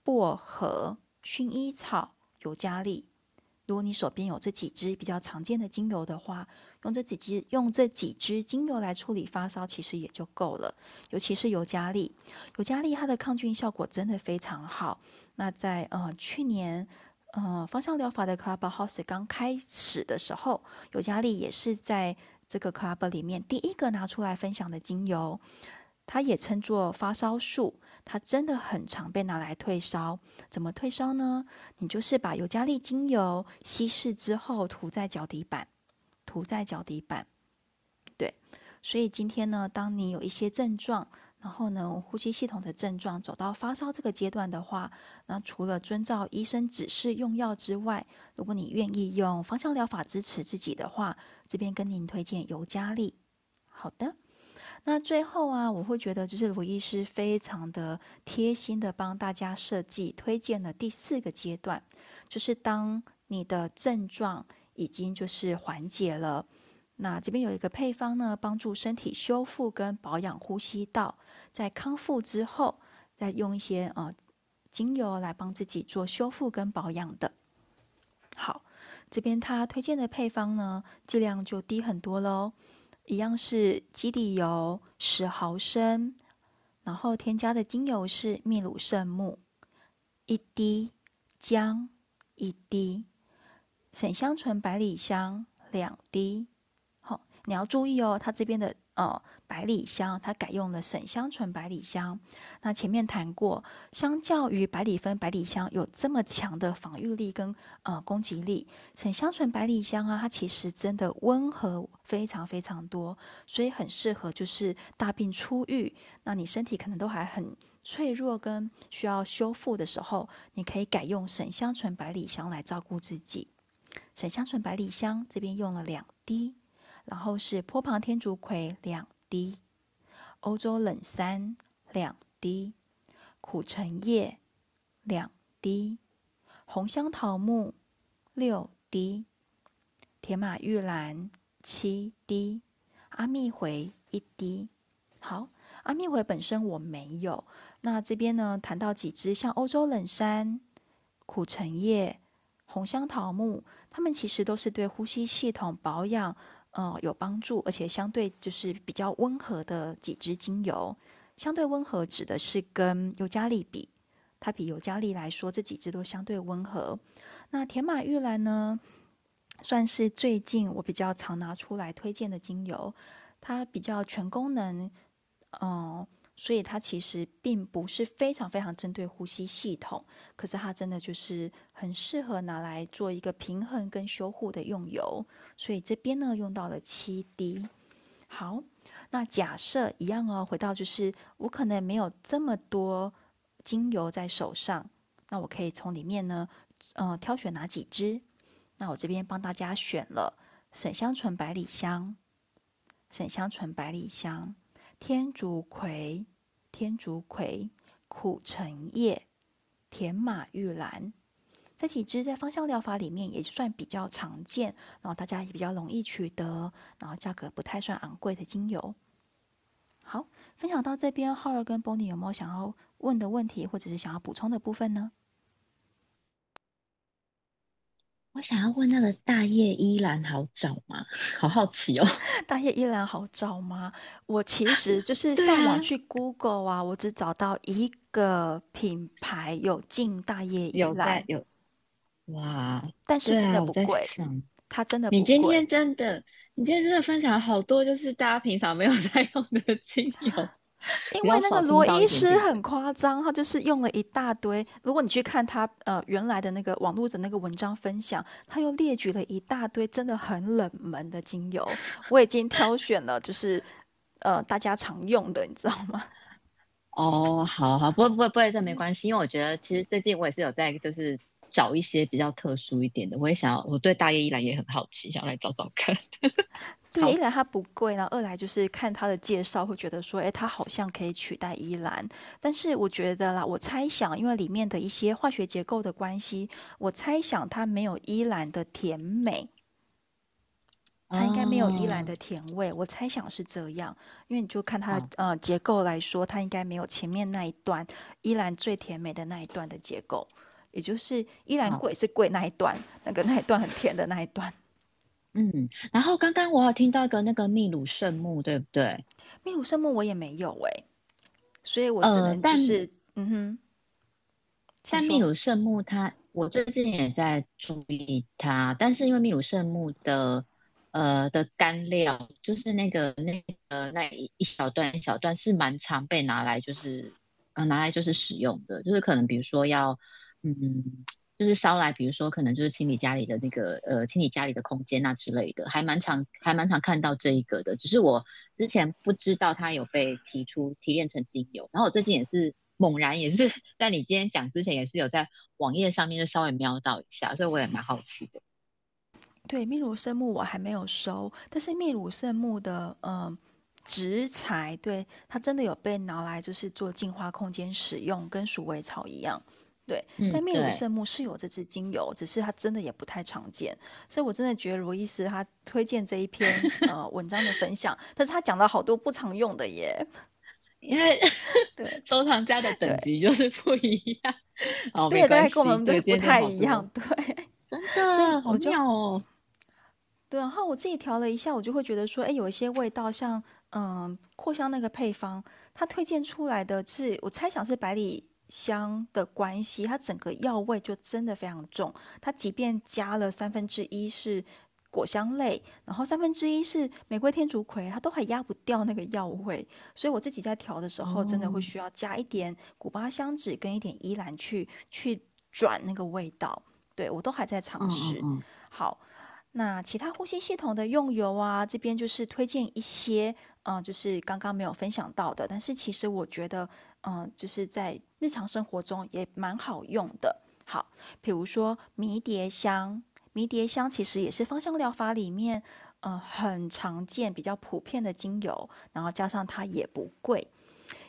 薄荷、薰衣草、尤加利。如果你手边有这几支比较常见的精油的话，用这几支用这几支精油来处理发烧，其实也就够了。尤其是尤加利，尤加利它的抗菌效果真的非常好。那在呃去年呃芳香疗法的 Clubhouse 刚开始的时候，尤加利也是在这个 Club 里面第一个拿出来分享的精油。它也称作发烧树，它真的很常被拿来退烧。怎么退烧呢？你就是把尤加利精油稀释之后涂在脚底板，涂在脚底板。对，所以今天呢，当你有一些症状，然后呢，呼吸系统的症状走到发烧这个阶段的话，那除了遵照医生指示用药之外，如果你愿意用芳香疗法支持自己的话，这边跟您推荐尤加利。好的，那最后啊，我会觉得就是罗医师非常的贴心的帮大家设计推荐了第四个阶段，就是当你的症状已经就是缓解了。那这边有一个配方呢，帮助身体修复跟保养呼吸道，在康复之后，再用一些呃精油来帮自己做修复跟保养的。好，这边他推荐的配方呢，剂量就低很多咯，一样是基底油十毫升，然后添加的精油是秘鲁圣木一滴，姜一滴，沈香醇百里香两滴。你要注意哦，它这边的呃百里香，它改用了沈香醇百里香。那前面谈过，相较于百里酚、百里香有这么强的防御力跟呃攻击力，沈香醇百里香啊，它其实真的温和非常非常多，所以很适合就是大病初愈，那你身体可能都还很脆弱跟需要修复的时候，你可以改用沈香醇百里香来照顾自己。沈香醇百里香这边用了两滴。然后是波旁天竺葵两滴，欧洲冷杉两滴，苦橙叶两滴，红香桃木六滴，铁马玉兰七滴，阿密回一滴。好，阿密回本身我没有，那这边呢谈到几支，像欧洲冷杉、苦橙叶、红香桃木，它们其实都是对呼吸系统保养。嗯，有帮助，而且相对就是比较温和的几支精油。相对温和指的是跟尤加利比，它比尤加利来说，这几支都相对温和。那铁马玉兰呢，算是最近我比较常拿出来推荐的精油，它比较全功能，嗯，所以它其实并不是非常非常针对呼吸系统，可是它真的就是很适合拿来做一个平衡跟修护的用油，所以这边呢用到了七滴。好，那假设一样哦，回到就是我可能没有这么多精油在手上，那我可以从里面呢，呃，挑选哪几支？那我这边帮大家选了沈香醇百里香，沈香醇百里香。天竺葵、天竺葵、苦橙叶、甜马玉兰，这几支在芳香疗法里面也算比较常见，然后大家也比较容易取得，然后价格不太算昂贵的精油。好，分享到这边，浩儿跟 Bonnie 有没有想要问的问题，或者是想要补充的部分呢？我想要问那个大叶依兰好找吗？好好奇哦。大叶依兰好找吗？我其实就是上网去 Google 啊，啊我只找到一个品牌有进大叶依兰，有有哇，但是真的不贵，啊、它真的不贵。你今天真的，你今天真的分享好多就是大家平常没有在用的精油。因为那个罗医师很夸张，他就是用了一大堆。如果你去看他呃原来的那个网络的那个文章分享，他又列举了一大堆真的很冷门的精油。我已经挑选了，就是呃大家常用的，你知道吗？哦，好好，不不不，这没关系，因为我觉得其实最近我也是有在就是找一些比较特殊一点的。我也想要，我对大叶依兰也很好奇，想要来找找看。对，一来它不贵，然后二来就是看它的介绍，会觉得说，哎，它好像可以取代依兰。但是我觉得啦，我猜想，因为里面的一些化学结构的关系，我猜想它没有依兰的甜美，它应该没有依兰的甜味。Oh. 我猜想是这样，因为你就看它的、oh. 呃结构来说，它应该没有前面那一段依兰最甜美的那一段的结构，也就是依兰贵是贵那一段， oh. 那个那一段很甜的那一段。嗯，然后刚刚我有听到一个那个秘鲁圣木，对不对？秘鲁圣木我也没有哎、欸，所以我只能就是、呃、嗯哼。但秘鲁圣木它，我最近也在注意它，但是因为秘鲁圣木的呃的干料，就是那个那个那一小段一小段是蛮常被拿来就是、呃、拿来就是使用的，就是可能比如说要嗯就是烧来，比如说可能就是清理家里的那个呃清理家里的空间啊之类的，还蛮常还蛮常看到这一个的。只是我之前不知道它有被提出提炼成精油，然后我最近也是猛然也是在你今天讲之前也是有在网页上面就稍微瞄到一下，所以我也蛮好奇的。对，秘鲁圣木我还没有收，但是秘鲁圣木的嗯。植材对它真的有被拿来就是做净化空间使用，跟鼠尾草一样，对。嗯、但秘鲁圣木是有这支精油，只是它真的也不太常见，所以我真的觉得罗医师他推荐这一篇呃文章的分享，但是他讲到好多不常用的耶，因为对收藏家的等级就是不一样，哦，对，大概跟我们都不太一样，对，真的好妙哦。对，然后我自己调了一下，我就会觉得说，哎，有一些味道像。嗯，扩香那个配方，它推荐出来的是，我猜想是百里香的关系，它整个药味就真的非常重。它即便加了三分之一是果香类，然后三分之一是玫瑰天竺葵，它都还压不掉那个药味。所以我自己在调的时候，真的会需要加一点古巴香脂跟一点依兰去去转那个味道。对，我都还在尝试。嗯嗯嗯，好。那其他呼吸系统的用油啊，这边就是推荐一些，嗯、呃，就是刚刚没有分享到的，但是其实我觉得，嗯、呃，就是在日常生活中也蛮好用的。好，比如说迷迭香，迷迭香其实也是芳香疗法里面，呃，很常见、比较普遍的精油，然后加上它也不贵，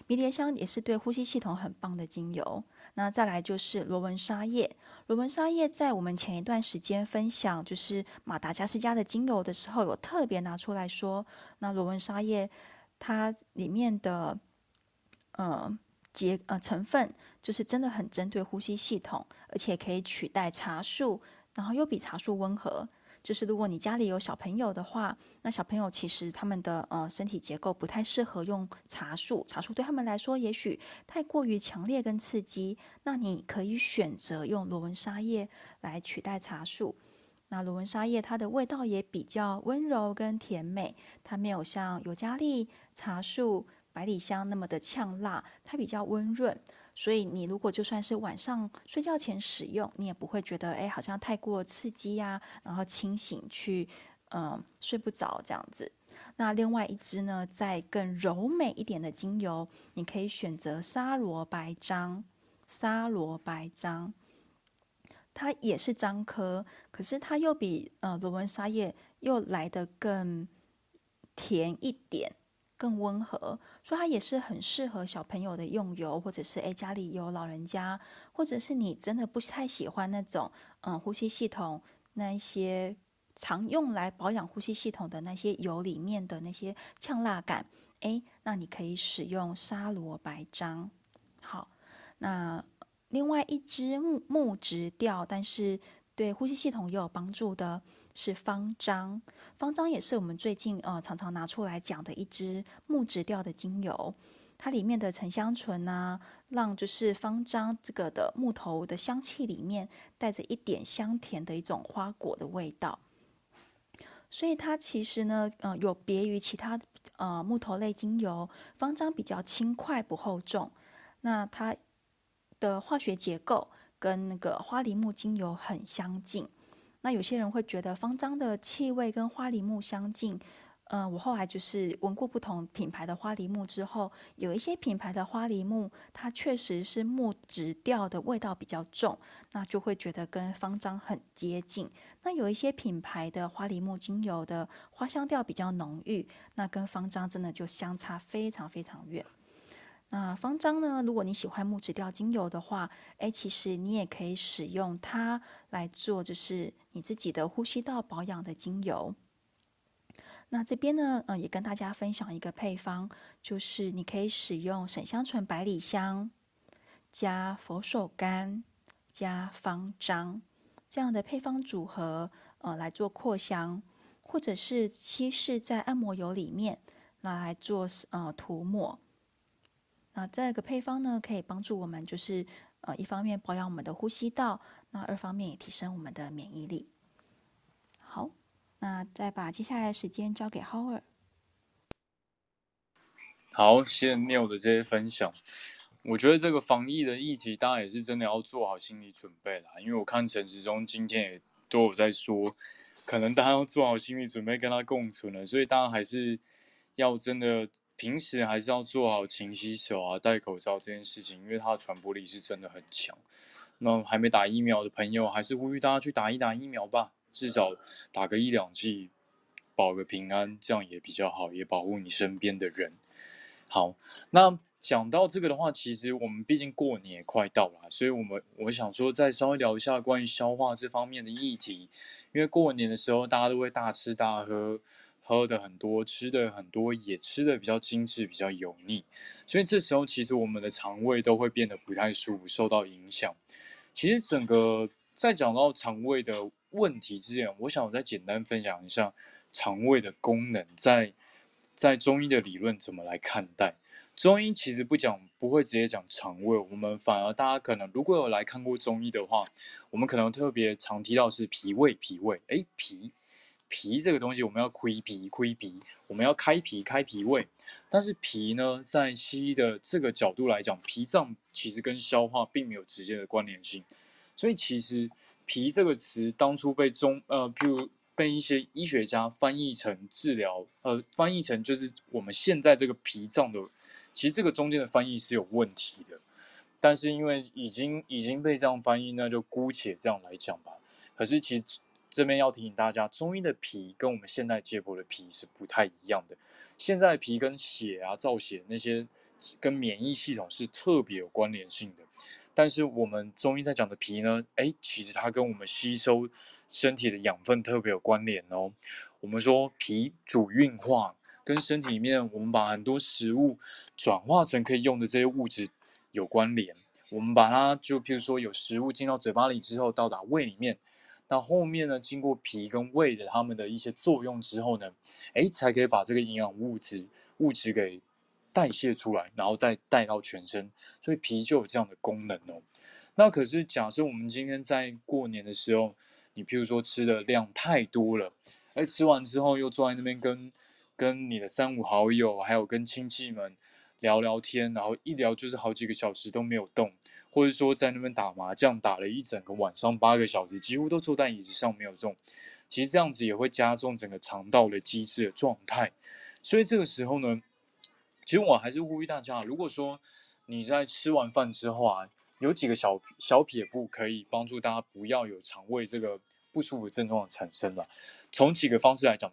迷迭香也是对呼吸系统很棒的精油。那再来就是罗纹沙叶，罗纹沙叶在我们前一段时间分享就是马达加斯加的精油的时候，有特别拿出来说，那罗纹沙叶它里面的呃结呃成分就是真的很针对呼吸系统，而且可以取代茶树，然后又比茶树温和。就是如果你家里有小朋友的话，那小朋友其实他们的呃身体结构不太适合用茶树，茶树对他们来说也许太过于强烈跟刺激，那你可以选择用罗纹沙叶来取代茶树。那罗纹沙叶它的味道也比较温柔跟甜美，它没有像尤加利、茶树、百里香那么的呛辣，它比较温润。所以你如果就算是晚上睡觉前使用，你也不会觉得哎好像太过刺激呀、啊，然后清醒去嗯、呃、睡不着这样子。那另外一支呢，再更柔美一点的精油，你可以选择沙罗白樟，沙罗白樟，它也是樟科，可是它又比呃罗纹沙叶又来得更甜一点。更温和，所以它也是很适合小朋友的用油，或者是哎家里有老人家，或者是你真的不太喜欢那种嗯呼吸系统那一些常用来保养呼吸系统的那些油里面的那些呛辣感，哎，那你可以使用沙罗白樟。好，那另外一支木木质调，但是对呼吸系统也有帮助的是方樟，方樟也是我们最近呃常常拿出来讲的一支木质调的精油，它里面的沉香醇啊，让就是方樟这个的木头的香气里面带着一点香甜的一种花果的味道，所以它其实呢呃有别于其他呃木头类精油，方樟比较轻快不厚重，那它的化学结构跟那个花梨木精油很相近。那有些人会觉得方樟的气味跟花梨木相近，嗯、呃，我后来就是闻过不同品牌的花梨木之后，有一些品牌的花梨木，它确实是木质调的味道比较重，那就会觉得跟方樟很接近。那有一些品牌的花梨木精油的花香调比较浓郁，那跟方樟真的就相差非常非常远。那方樟呢？如果你喜欢木质调精油的话，哎，其实你也可以使用它来做，就是你自己的呼吸道保养的精油。那这边呢，呃，也跟大家分享一个配方，就是你可以使用沈香醇、百里香加佛手柑加方樟这样的配方组合，呃，来做扩香，或者是稀释在按摩油里面，拿来做呃涂抹。那这个配方呢，可以帮助我们，就是呃，一方面保养我们的呼吸道，那二方面也提升我们的免疫力。好，那再把接下来的时间交给 Howard。好，谢谢 Neil 的这些分享。我觉得这个防疫的议题，大家也是真的要做好心理准备啦。因为我看陈时中今天也都有在说，可能大家要做好心理准备跟他共存了，所以大家还是要真的平时还是要做好勤洗手啊、戴口罩这件事情，因为它的传播力是真的很强。那还没打疫苗的朋友，还是呼吁大家去打一打疫苗吧，至少打个一两剂，保个平安，这样也比较好，也保护你身边的人。好，那讲到这个的话，其实我们毕竟过年也快到了，所以我们我想说再稍微聊一下关于消化这方面的议题，因为过年的时候大家都会大吃大喝，喝的很多，吃的很多，也吃的比较精致，比较油腻，所以这时候其实我们的肠胃都会变得不太舒服，受到影响。其实整个在讲到肠胃的问题之前，我想我再简单分享一下肠胃的功能在。在中医的理论怎么来看待？中医其实不讲，不会直接讲肠胃，我们反而大家可能如果有来看过中医的话，我们可能特别常提到是脾胃，脾胃，哎，脾，脾这个东西我们要亏脾，亏脾，我们要开脾，开脾胃。但是脾呢，在西医的这个角度来讲，脾脏其实跟消化并没有直接的关联性，所以其实脾这个词当初被中呃，譬如。被一些医学家翻译成治疗，呃，翻译成就是我们现在这个脾脏的，其实这个中间的翻译是有问题的，但是因为已经已经被这样翻译，那就姑且这样来讲吧。可是其实这边要提醒大家，中医的脾跟我们现代解剖的脾是不太一样的，现在的脾跟血啊、造血那些跟免疫系统是特别有关联性的，但是我们中医在讲的脾呢，哎，其实它跟我们吸收身体的养分特别有关联哦。我们说脾主运化，跟身体里面我们把很多食物转化成可以用的这些物质有关联。我们把它就譬如说有食物进到嘴巴里之后到达胃里面，那后面呢经过脾跟胃的它们的一些作用之后呢，哎，才可以把这个营养物质物质给代谢出来，然后再带到全身。所以脾就有这样的功能哦。那可是假设我们今天在过年的时候，你譬如说吃的量太多了，哎，吃完之后又坐在那边跟跟你的三五好友，还有跟亲戚们聊聊天，然后一聊就是好几个小时都没有动，或者说在那边打麻将打了一整个晚上八个小时，几乎都坐在椅子上没有动。其实这样子也会加重整个肠道的机制的状态。所以这个时候呢，其实我还是呼吁大家，如果说你在吃完饭之后啊，有几个小小撇步可以帮助大家不要有肠胃这个不舒服症状的产生了。从几个方式来讲，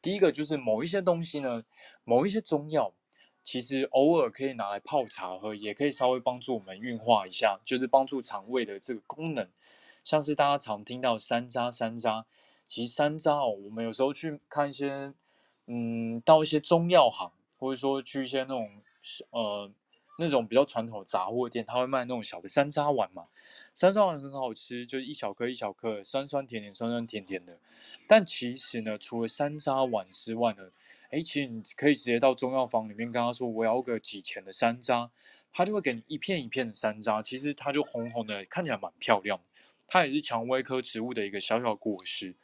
第一个就是某一些东西呢，某一些中药，其实偶尔可以拿来泡茶喝，也可以稍微帮助我们运化一下，就是帮助肠胃的这个功能。像是大家常听到山楂，山楂，其实山楂哦，我们有时候去看一些，嗯，到一些中药行，或者说去一些那种，呃。那种比较传统的杂货店，他会卖那种小的山楂丸嘛，山楂丸很好吃，就是一小颗一小颗，酸酸甜甜，酸酸甜甜的。但其实呢，除了山楂丸之外呢，哎，其实你可以直接到中药房里面跟他说，我要个几钱的山楂，他就会给你一片一片的山楂，其实它就红红的，看起来蛮漂亮的。它也是蔷薇科植物的一个小小果实。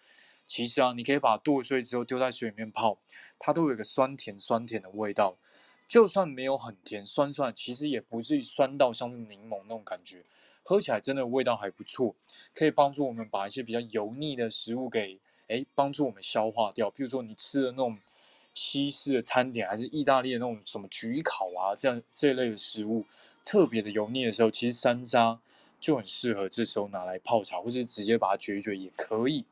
其实啊，你可以把它剁碎之后丢在水里面泡，它都有一个酸甜酸甜的味道。就算没有很甜，酸酸其实也不至于酸到像是柠檬那种感觉，喝起来真的味道还不错，可以帮助我们把一些比较油腻的食物给哎帮助我们消化掉。譬如说你吃的那种西式的餐点，还是意大利的那种什么焗烤啊这样这一类的食物，特别的油腻的时候，其实山楂就很适合这时候拿来泡茶，或是直接把它嚼一嚼也可以。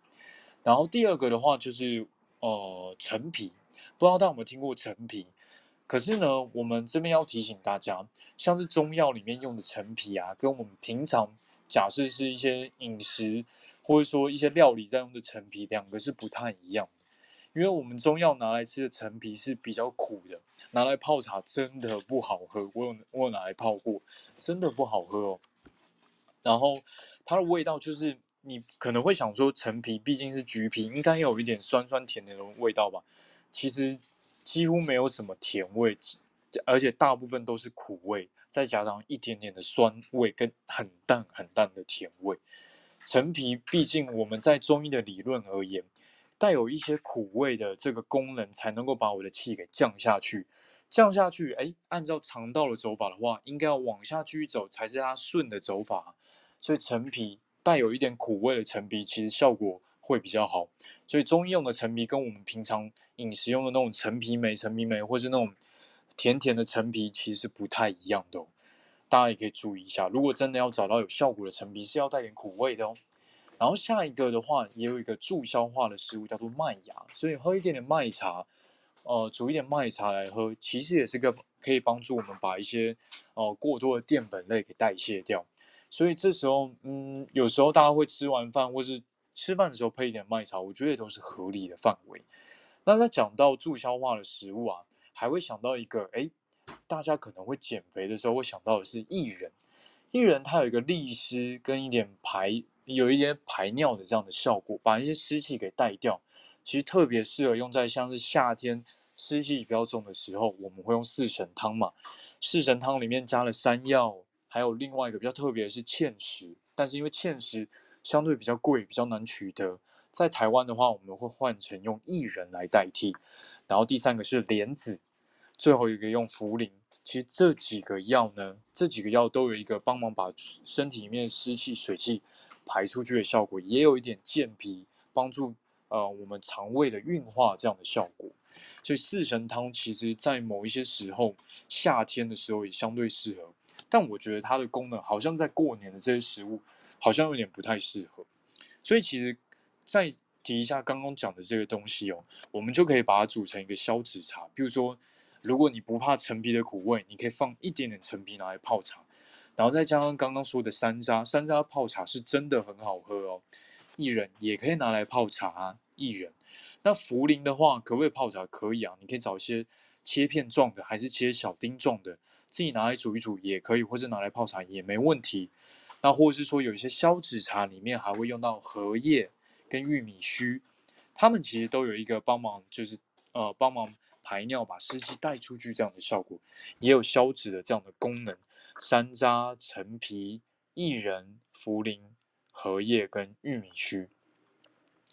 然后第二个的话就是呃陈皮，不知道大家有没有听过陈皮？可是呢，我们这边要提醒大家，像是中药里面用的陈皮啊，跟我们平常假设是一些饮食或者说一些料理在用的陈皮，两个是不太一样的。因为我们中药拿来吃的陈皮是比较苦的，拿来泡茶真的不好喝，我有我有拿来泡过，真的不好喝哦。然后它的味道就是，你可能会想说，陈皮毕竟是橘皮，应该有一点酸酸甜甜的味道吧？其实几乎没有什么甜味，而且大部分都是苦味，再加上一点点的酸味跟很淡很淡的甜味。陈皮毕竟我们在中医的理论而言，带有一些苦味的这个功能，才能够把我的气给降下去。降下去，哎，按照肠道的走法的话，应该要往下继续走才是它顺的走法。所以陈皮带有一点苦味的陈皮，其实效果会比较好。所以中医用的陈皮跟我们平常饮食用的那种陈皮梅、陈皮梅，或是那种甜甜的陈皮，其实是不太一样的哦。大家也可以注意一下，如果真的要找到有效果的陈皮，是要带点苦味的哦。然后下一个的话，也有一个助消化的食物叫做麦芽，所以喝一点点麦茶。呃，煮一点麦茶来喝，其实也是个可以帮助我们把一些呃过多的淀粉类给代谢掉。所以这时候，嗯，有时候大家会吃完饭或是吃饭的时候配一点麦茶，我觉得也都是合理的范围。那在讲到助消化的食物啊，还会想到一个，哎，大家可能会减肥的时候会想到的是薏仁。薏仁它有一个利湿跟一点排，有一点排尿的这样的效果，把一些湿气给带掉。其实特别适合用在像是夏天湿气比较重的时候，我们会用四神汤嘛。四神汤里面加了山药，还有另外一个比较特别的是芡实，但是因为芡实相对比较贵，比较难取得，在台湾的话，我们会换成用薏仁来代替。然后第三个是莲子，最后一个用茯苓。其实这几个药呢，这几个药都有一个帮忙把身体里面湿气、水气排出去的效果，也有一点健脾，帮助。呃，我们肠胃的运化这样的效果，所以四神汤其实在某一些时候，夏天的时候也相对适合，但我觉得它的功能好像在过年的这些食物好像有点不太适合，所以其实再提一下刚刚讲的这个东西哦，我们就可以把它煮成一个消脂茶，比如说如果你不怕陈皮的苦味，你可以放一点点陈皮拿来泡茶，然后再加上刚刚说的山楂，山楂泡茶是真的很好喝哦。薏仁也可以拿来泡茶啊，薏仁。那茯苓的话，可不可以泡茶？可以啊，你可以找一些切片状的，还是切小丁状的，自己拿来煮一煮也可以，或者拿来泡茶也没问题。那或者是说，有一些消脂茶里面还会用到荷叶跟玉米须，它们其实都有一个帮忙，就是呃帮忙排尿、把湿气带出去这样的效果，也有消脂的这样的功能。山楂、陈皮、薏仁、茯苓。荷叶跟玉米须。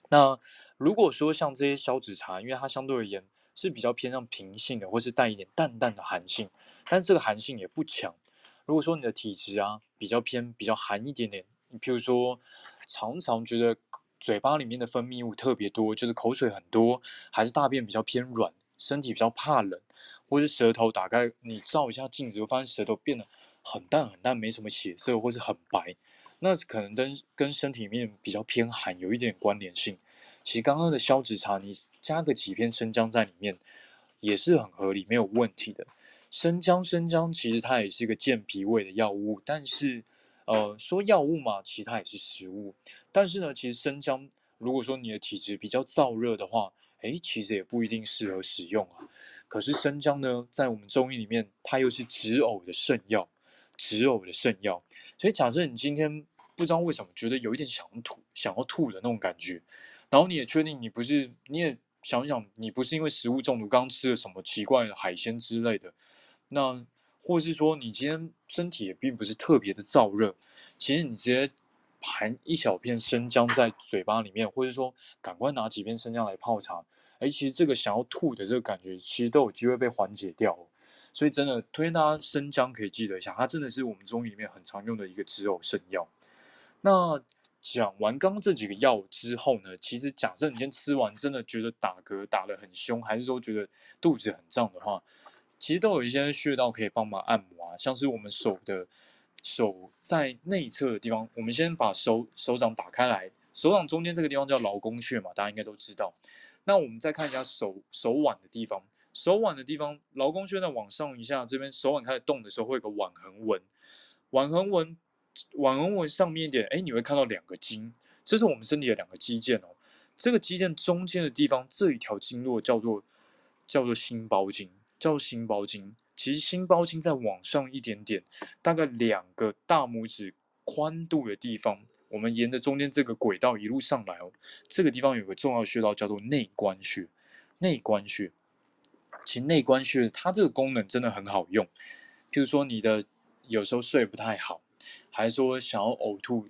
那如果说像这些消脂茶，因为它相对而言是比较偏向平性的，或是带一点淡淡的寒性，但这个寒性也不强。如果说你的体质啊比较偏比较寒一点点，你譬如说常常觉得嘴巴里面的分泌物特别多，就是口水很多，还是大便比较偏软，身体比较怕冷，或是舌头打开你照一下镜子，会发现舌头变得很淡很淡，没什么血色，或是很白。那可能跟跟身体里面比较偏寒有一点关联性。其实刚刚的消脂茶，你加个几片生姜在里面，也是很合理，没有问题的。生姜，生姜其实它也是一个健脾胃的药物，但是，呃，说药物嘛，其实它也是食物。但是呢，其实生姜，如果说你的体质比较燥热的话，哎，其实也不一定适合使用啊。可是生姜呢，在我们中医里面，它又是止呕的圣药。止呕的圣药，所以假设你今天不知道为什么觉得有一点想吐、想要吐的那种感觉，然后你也确定你不是，你也想想你不是因为食物中毒，刚吃了什么奇怪的海鲜之类的，那或是说你今天身体也并不是特别的燥热，其实你直接含一小片生姜在嘴巴里面，或者说赶快拿几片生姜来泡茶，哎，其实这个想要吐的这个感觉，其实都有机会被缓解掉哦。所以真的推荐大家生姜可以记得一下，它真的是我们中医里面很常用的一个止呕圣药。那讲完刚刚这几个药之后呢，其实假设你先吃完真的觉得打嗝打得很凶，还是说觉得肚子很胀的话，其实都有一些穴道可以帮忙按摩啊，像是我们手的手在内侧的地方，我们先把手手掌打开来，手掌中间这个地方叫劳宫穴嘛，大家应该都知道。那我们再看一下手手腕的地方。手腕的地方，劳宫穴在往上一下，这边手腕开始动的时候，会有个腕横纹。腕横纹，腕横纹上面一点，哎，你会看到两个筋，这是我们身体的两个肌腱哦。这个肌腱中间的地方，这一条经络叫做叫做心包经，叫做心包经。其实心包经在往上一点点，大概两个大拇指宽度的地方，我们沿着中间这个轨道一路上来哦。这个地方有个重要穴道叫做内关穴，内关穴。其实内关穴它这个功能真的很好用，譬如说你的有时候睡不太好，还是说想要呕吐，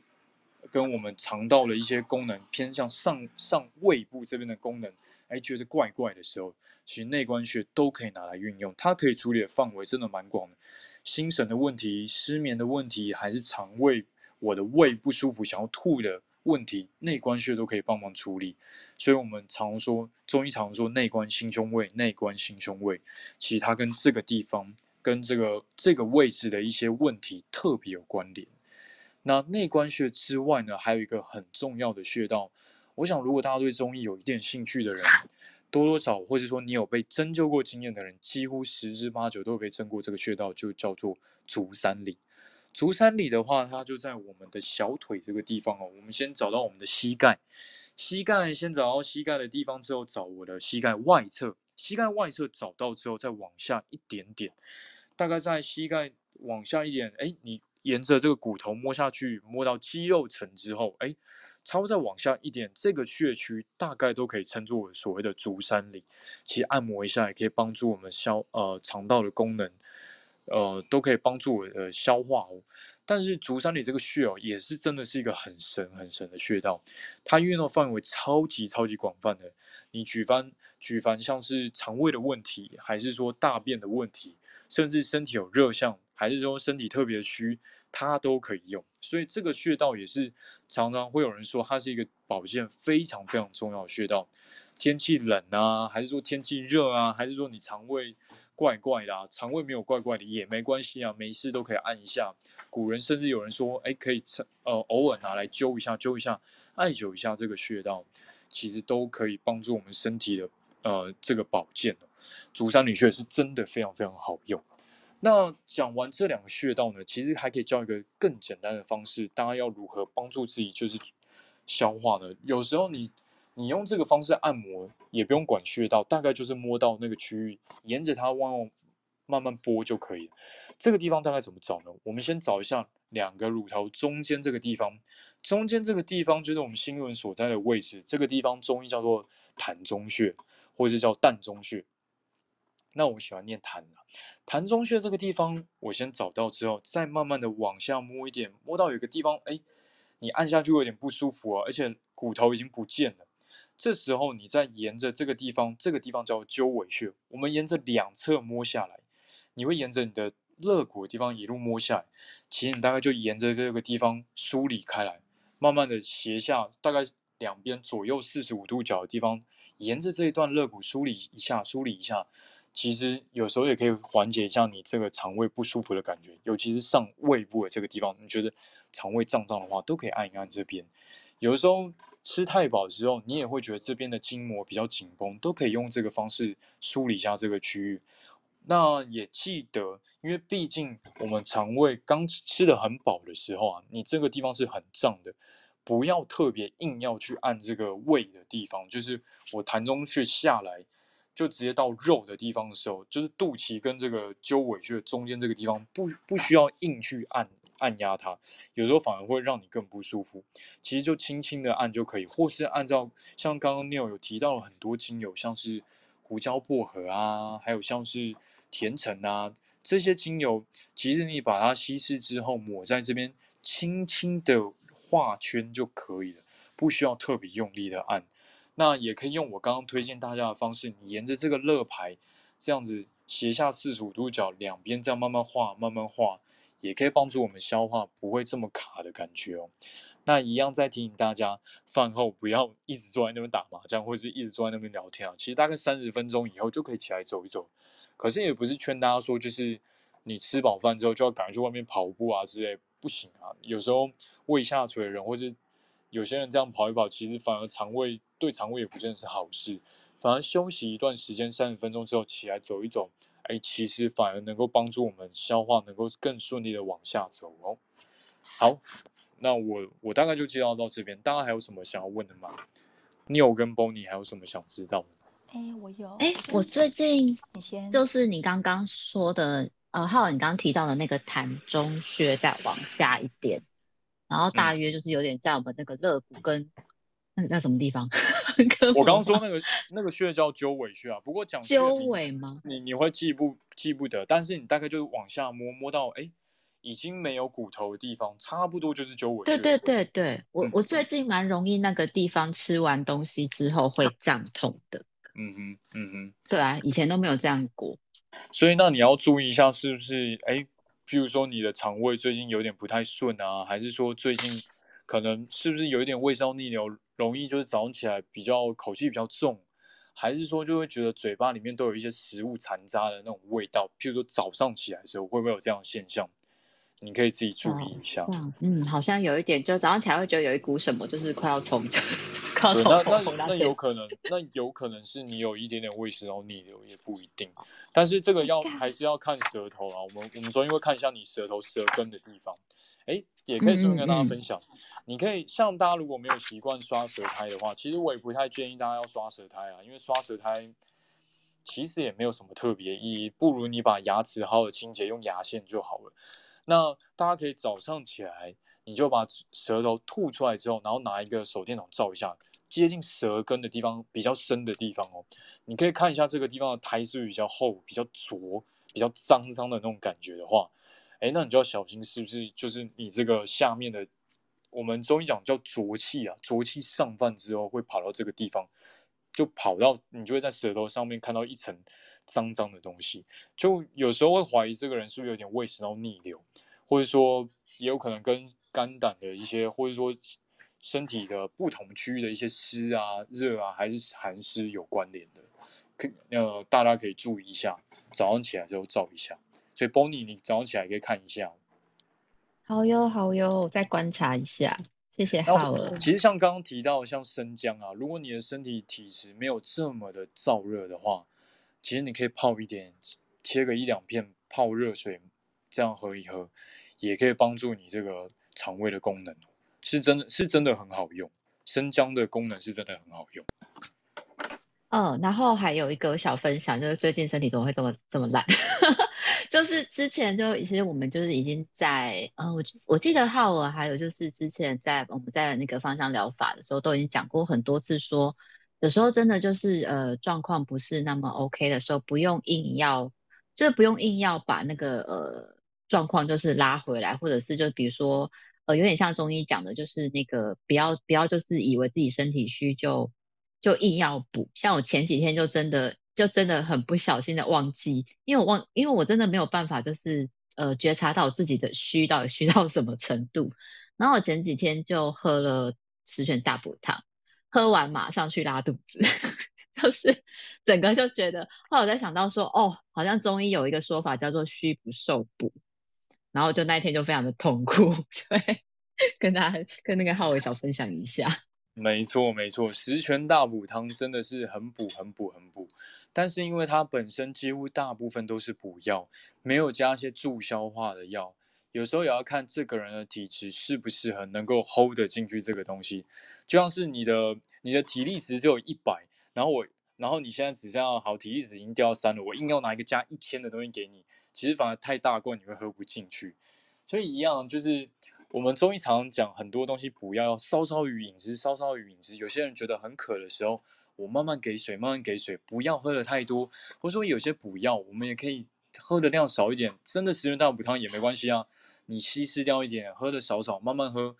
跟我们肠道的一些功能偏向上上胃部这边的功能哎觉得怪怪的时候，其实内观穴都可以拿来运用，它可以处理的范围真的蛮广的，心神的问题、失眠的问题，还是肠胃我的胃不舒服想要吐的问题，内观穴都可以帮忙处理。所以我们常说中医常说内观心胸胃，内观心胸胃，其实它跟这个地方跟这个这个位置的一些问题特别有关联。那内关穴之外呢，还有一个很重要的穴道，我想如果大家对中医有一点兴趣的人，多多少或是说你有被针灸过经验的人，几乎十之八九都有被针过这个穴道，就叫做足三里。足三里的话，它就在我们的小腿这个地方哦。我们先找到我们的膝盖，膝盖先找到膝盖的地方之后，找我的膝盖外侧，膝盖外侧找到之后，再往下一点点，大概在膝盖往下一点，哎，你沿着这个骨头摸下去，摸到肌肉层之后，哎，稍微再往下一点，这个穴区大概都可以称作所谓的足三里。其实按摩一下也可以帮助我们消呃肠道的功能，呃，都可以帮助我的消化哦。但是足三里这个穴哦，也是真的是一个很神很神的穴道，它运用范围超级超级广泛的。你举凡举凡像是肠胃的问题，还是说大便的问题，甚至身体有热象，还是说身体特别虚，它都可以用。所以这个穴道也是常常会有人说它是一个保健非常非常重要的穴道。天气冷啊，还是说天气热啊，还是说你肠胃怪怪的啊，肠胃没有怪怪的也没关系啊，没事都可以按一下。古人甚至有人说，哎，可以呃偶尔拿来灸一下，灸一下，艾灸一下这个穴道，其实都可以帮助我们身体的呃这个保健哦。足三里穴是真的非常非常好用。那讲完这两个穴道呢，其实还可以教一个更简单的方式，大家要如何帮助自己就是消化呢？有时候你你用这个方式按摩，也不用管穴道，大概就是摸到那个区域，沿着它往慢慢拨就可以了。这个地方大概怎么找呢？我们先找一下两个乳头中间这个地方，中间这个地方就是我们心轮所在的位置，这个地方中医叫做膻中穴，或是叫膻中穴。那我喜欢念膻啊，膻中穴这个地方，我先找到之后，再慢慢的往下摸一点，摸到有一个地方，哎，你按下去有点不舒服啊，而且骨头已经不见了。这时候你再沿着这个地方，这个地方叫鸠尾穴，我们沿着两侧摸下来，你会沿着你的肋骨的地方一路摸下来，其实你大概就沿着这个地方梳理开来，慢慢的斜下，大概两边左右四十五度角的地方，沿着这一段肋骨梳理一下，梳理一下。其实有时候也可以缓解一下你这个肠胃不舒服的感觉，尤其是上胃部的这个地方，你觉得肠胃胀胀的话，都可以按一按这边。有的时候吃太饱之后，你也会觉得这边的筋膜比较紧绷，都可以用这个方式梳理一下这个区域。那也记得，因为毕竟我们肠胃刚吃得很饱的时候啊，你这个地方是很胀的。不要特别硬要去按这个胃的地方，就是我膻中穴下来，就直接到肉的地方的时候，就是肚脐跟这个鸠尾穴中间这个地方，不不需要硬去按按压它，有时候反而会让你更不舒服。其实就轻轻的按就可以，或是按照像刚刚 Neil 有提到了很多精油，像是胡椒薄荷啊，还有像是甜橙啊，这些精油，其实你把它稀释之后抹在这边，轻轻的画圈就可以了，不需要特别用力的按。那也可以用我刚刚推荐大家的方式，你沿着这个肋排这样子斜下四十五度角，两边这样慢慢画，慢慢画，也可以帮助我们消化，不会这么卡的感觉哦。那一样再提醒大家，饭后不要一直坐在那边打麻将，或是一直坐在那边聊天啊。其实大概三十分钟以后就可以起来走一走，可是也不是劝大家说就是你吃饱饭之后就要赶去外面跑步啊之类，不行啊。有时候胃下垂的人，或是有些人这样跑一跑，其实反而肠胃对肠胃也不真的是好事。反而休息一段时间，三十分钟之后起来走一走，哎，其实反而能够帮助我们消化，能够更顺利的往下走哦。好，那我我大概就介绍到这边，大家还有什么想要问的吗？你有跟 Bonnie 还有什么想知道的？哎，我有。哎，我最近就是你刚刚说的，呃，还有你刚刚提到的那个膻中穴，再往下一点。然后大约就是有点在我们那个肋骨跟、嗯、那什么地方？我刚刚说那个那个穴叫鸠尾穴啊，不过讲鸠尾吗？你你会记不记不得？但是你大概就是往下摸，摸到哎已经没有骨头的地方，差不多就是鸠尾穴。对对对对，我、嗯、我最近蛮容易那个地方吃完东西之后会胀痛的。嗯哼，嗯哼，对啊，以前都没有这样过。所以那你要注意一下，是不是？哎，譬如说你的肠胃最近有点不太顺啊，还是说最近可能是不是有一点胃烧逆流，容易就是早上起来比较口气比较重，还是说就会觉得嘴巴里面都有一些食物残渣的那种味道？譬如说早上起来的时候，会不会有这样的现象？你可以自己注意一下。嗯，嗯，好像有一点，就早上起来会觉得有一股什么，就是快要冲，快要冲那那那有可能，那有可能是你有一点点胃食道逆流，也不一定。但是这个要还是要看舌头啊。我们我们昨天会看一下你舌头舌根的地方，哎，也可以顺便跟大家分享。嗯嗯嗯你可以像大家如果没有习惯刷舌苔的话，其实我也不太建议大家要刷舌苔啊，因为刷舌苔其实也没有什么特别意义，不如你把牙齿好好的清洁，用牙线就好了。那大家可以早上起来，你就把舌头吐出来之后，然后拿一个手电筒照一下，接近舌根的地方比较深的地方哦，你可以看一下这个地方的苔是不是比较厚、比较浊、比较脏脏的那种感觉的话，哎，那你就要小心是不是就是你这个下面的，我们中医讲叫浊气啊，浊气上犯之后会跑到这个地方，就跑到你就会在舌头上面看到一层脏脏的东西，就有时候会怀疑这个人是不是有点胃食道逆流，或者说也有可能跟肝胆的一些，或者说身体的不同区域的一些湿啊、热啊，还是寒湿有关联的。可呃，大家可以注意一下，早上起来之后照一下。所以 Bonnie， 你早上起来可以看一下。好哟，好哟，我再观察一下。谢谢浩尔。其实像刚刚提到，像生姜啊，如果你的身体体质没有这么的燥热的话。其实你可以泡一点，切个一两片泡热水，这样喝一喝，也可以帮助你这个肠胃的功能，是真的是真的很好用。生姜的功能是真的很好用。嗯，然后还有一个小分享，就是最近身体怎么会这么这么烂？就是之前就其实我们就是已经在，呃，我我记得浩尔还有就是之前在我们在那个芳香疗法的时候都已经讲过很多次说。有时候真的就是呃状况不是那么 OK 的时候，不用硬要，就是不用硬要把那个呃状况就是拉回来，或者是就比如说呃有点像中医讲的，就是那个不要不要就是以为自己身体虚就就硬要补。像我前几天就真的就真的很不小心的忘记，因为我忘因为我真的没有办法就是呃觉察到我自己的虚到底虚到什么程度。然后我前几天就喝了十全大补汤。喝完马上去拉肚子就是整个就觉得后来我在想到说哦好像中医有一个说法叫做虚不受补，然后就那一天就非常的痛苦，对，跟大家跟那个浩伟小分享一下。没错没错，十全大补汤真的是很补很补很补，但是因为它本身几乎大部分都是补药，没有加一些助消化的药，有时候也要看这个人的体质适不适合能够 hold 得进去这个东西。就像是你的你的体力值只有一百，然后我然后你现在只剩下好体力值已经掉到三了，我硬要拿一个加一千的东西给你，其实反而太大罐你会喝不进去。所以一样就是我们中医常常讲很多东西补药要稍稍于饮食，稍稍于饮食。有些人觉得很渴的时候，我慢慢给水，慢慢给水，不要喝的太多。或者说有些补药我们也可以喝的量少一点，真的十全大补汤也没关系啊。你稀释掉一点，喝的少少，慢慢喝，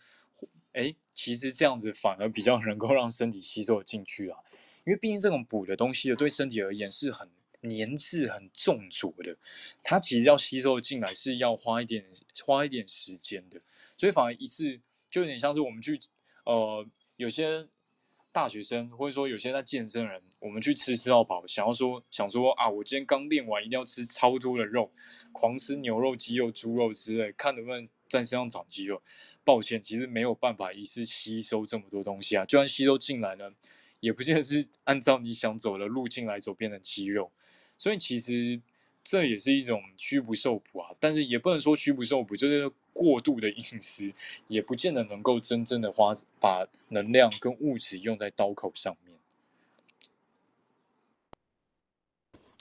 哎，其实这样子反而比较能够让身体吸收进去啊。因为毕竟这种补的东西对身体而言是很粘滞、很重浊的，它其实要吸收进来是要花一点、花一点时间的。所以反而一次就有点像是我们去，呃，有些大学生或者说有些在健身人，我们去吃吃到饱，想要说想说啊，我今天刚练完，一定要吃超多的肉，狂吃牛肉、鸡肉、猪肉之类，看能不能在身上长肌肉。抱歉，其实没有办法一次吸收这么多东西啊。就算吸收进来呢，也不见得是按照你想走的路径来走变成肌肉。所以其实这也是一种虚不受补啊，但是也不能说虚不受补，就是过度的饮食也不见得能够真正的花把能量跟物质用在刀口上面。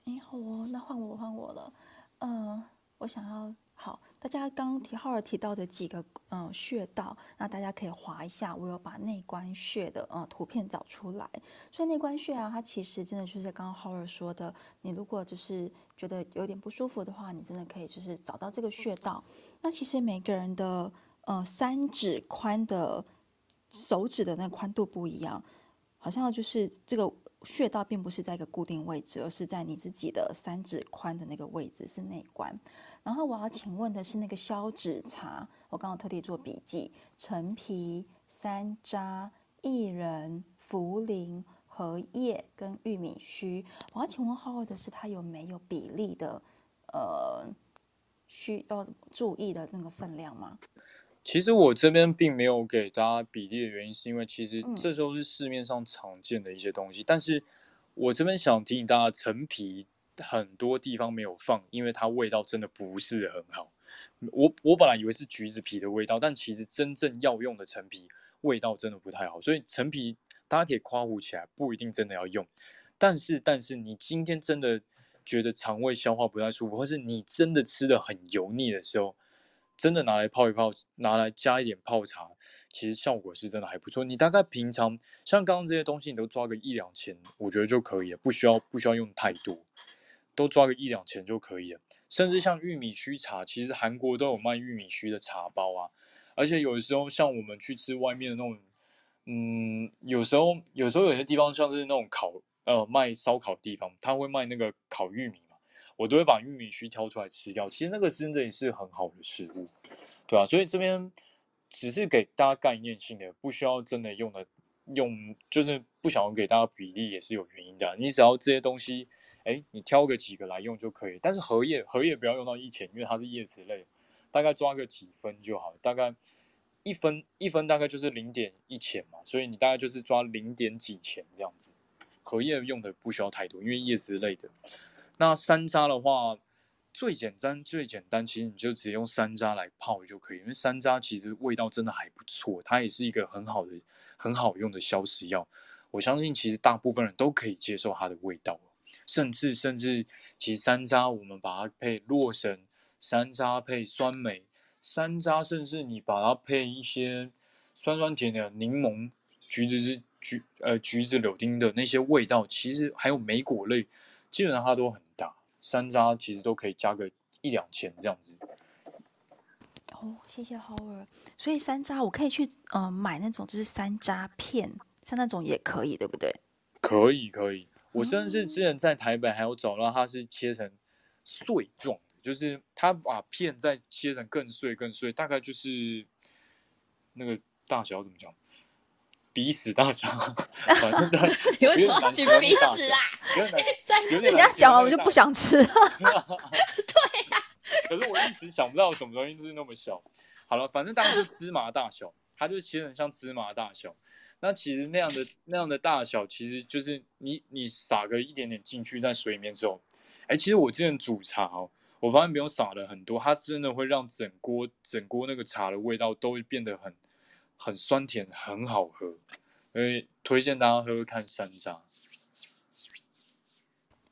哎，好哦，那换我换我了。呃，我想要好，大家刚提浩尔提到的几个呃穴道，那大家可以滑一下，我有把内关穴的呃图片找出来。所以内关穴啊，它其实真的就是刚刚浩尔说的，你如果就是觉得有点不舒服的话，你真的可以就是找到这个穴道。那其实每个人的呃三指宽的手指的那宽度不一样，好像就是这个穴道并不是在一个固定位置，而是在你自己的三指宽的那个位置，是内关。然后我要请问的是那个消脂茶，我刚刚特地做笔记：陈皮、山楂、薏仁、茯苓、荷叶跟玉米须。我要请问浩浩的是，它有没有比例的呃需要注意的那个分量吗？其实我这边并没有给大家比例的原因，是因为其实这都是市面上常见的一些东西。嗯、但是我这边想提醒大家，陈皮很多地方没有放，因为它味道真的不是很好。我我本来以为是橘子皮的味道，但其实真正要用的陈皮味道真的不太好。所以陈皮大家可以夸胡起来，不一定真的要用。但是但是你今天真的觉得肠胃消化不太舒服，或是你真的吃的很油腻的时候，真的拿来泡一泡，拿来加一点泡茶，其实效果是真的还不错。你大概平常像刚刚这些东西，你都抓个一两钱，我觉得就可以了，不需要不需要用太多，都抓个一两钱就可以了。甚至像玉米须茶，其实韩国都有卖玉米须的茶包啊。而且有的时候像我们去吃外面的那种，嗯，有时候有时候有些地方像是那种烤呃卖烧烤的地方，他会卖那个烤玉米。我都会把玉米须挑出来吃掉，其实那个真的也是很好的食物，对啊，所以这边只是给大家概念性的，不需要真的用的用，就是不想要给大家比例也是有原因的、啊。你只要这些东西，哎，你挑个几个来用就可以。但是荷叶荷叶不要用到一钱，因为它是叶子类，大概抓个几分就好，大概一分一分大概就是零点一钱嘛，所以你大概就是抓零点几钱这样子。荷叶用的不需要太多，因为叶子类的。那山楂的话，最简单最简单，其实你就直接用山楂来泡就可以，因为山楂其实味道真的还不错，它也是一个很好的、很好用的消食药。我相信其实大部分人都可以接受它的味道，甚至甚至其实山楂我们把它配洛神，山楂配酸梅，山楂甚至你把它配一些酸酸甜的柠檬、橘子汁、橘呃橘子柳丁的那些味道，其实还有莓果类。基本上它都很大，山楂其实都可以加个一两钱这样子。哦，谢谢 Howard。所以山楂我可以去、呃、买那种就是山楂片，像那种也可以，对不对？可以可以，我甚至之前在台北还有找到它是切成碎状的，就是它把片再切成更碎更碎，大概就是那个大小怎么讲？鼻屎大小，反正它有点难形容大小，有点难。你要讲完我就不想吃了。对呀、啊，可是我一时想不到什么东西是那么小。好了，反正大概就是芝麻大小，它就切成像芝麻大小。那其实那样的那样的大小，其实就是你你撒个一点点进去在水里面之后，哎、欸，其实我之前煮茶哦，我发现没有撒了很多，它真的会让整锅整锅那个茶的味道都会变得很。很酸甜，很好喝，所以推荐大家喝喝看山楂。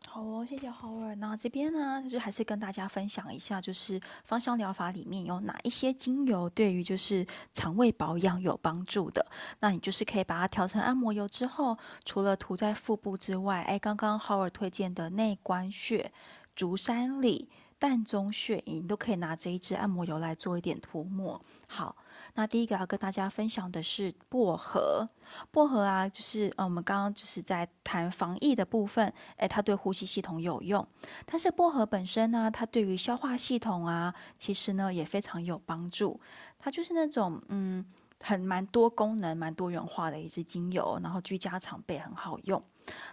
好哦，谢谢 Howard。那这边呢，就是还是跟大家分享一下，就是芳香疗法里面有哪一些精油对于就是肠胃保养有帮助的。那你就是可以把它调成按摩油之后，除了涂在腹部之外，哎，刚刚 Howard 推荐的内关穴、竹山里、膻中穴，你都可以拿这一支按摩油来做一点涂抹。好。那第一个要跟大家分享的是薄荷，薄荷啊，就是呃，我们刚刚就是在谈防疫的部分，哎，它对呼吸系统有用，但是薄荷本身呢，它对于消化系统啊，其实呢也非常有帮助，它就是那种嗯，很蛮多功能、蛮多元化的一支精油，然后居家常备，很好用。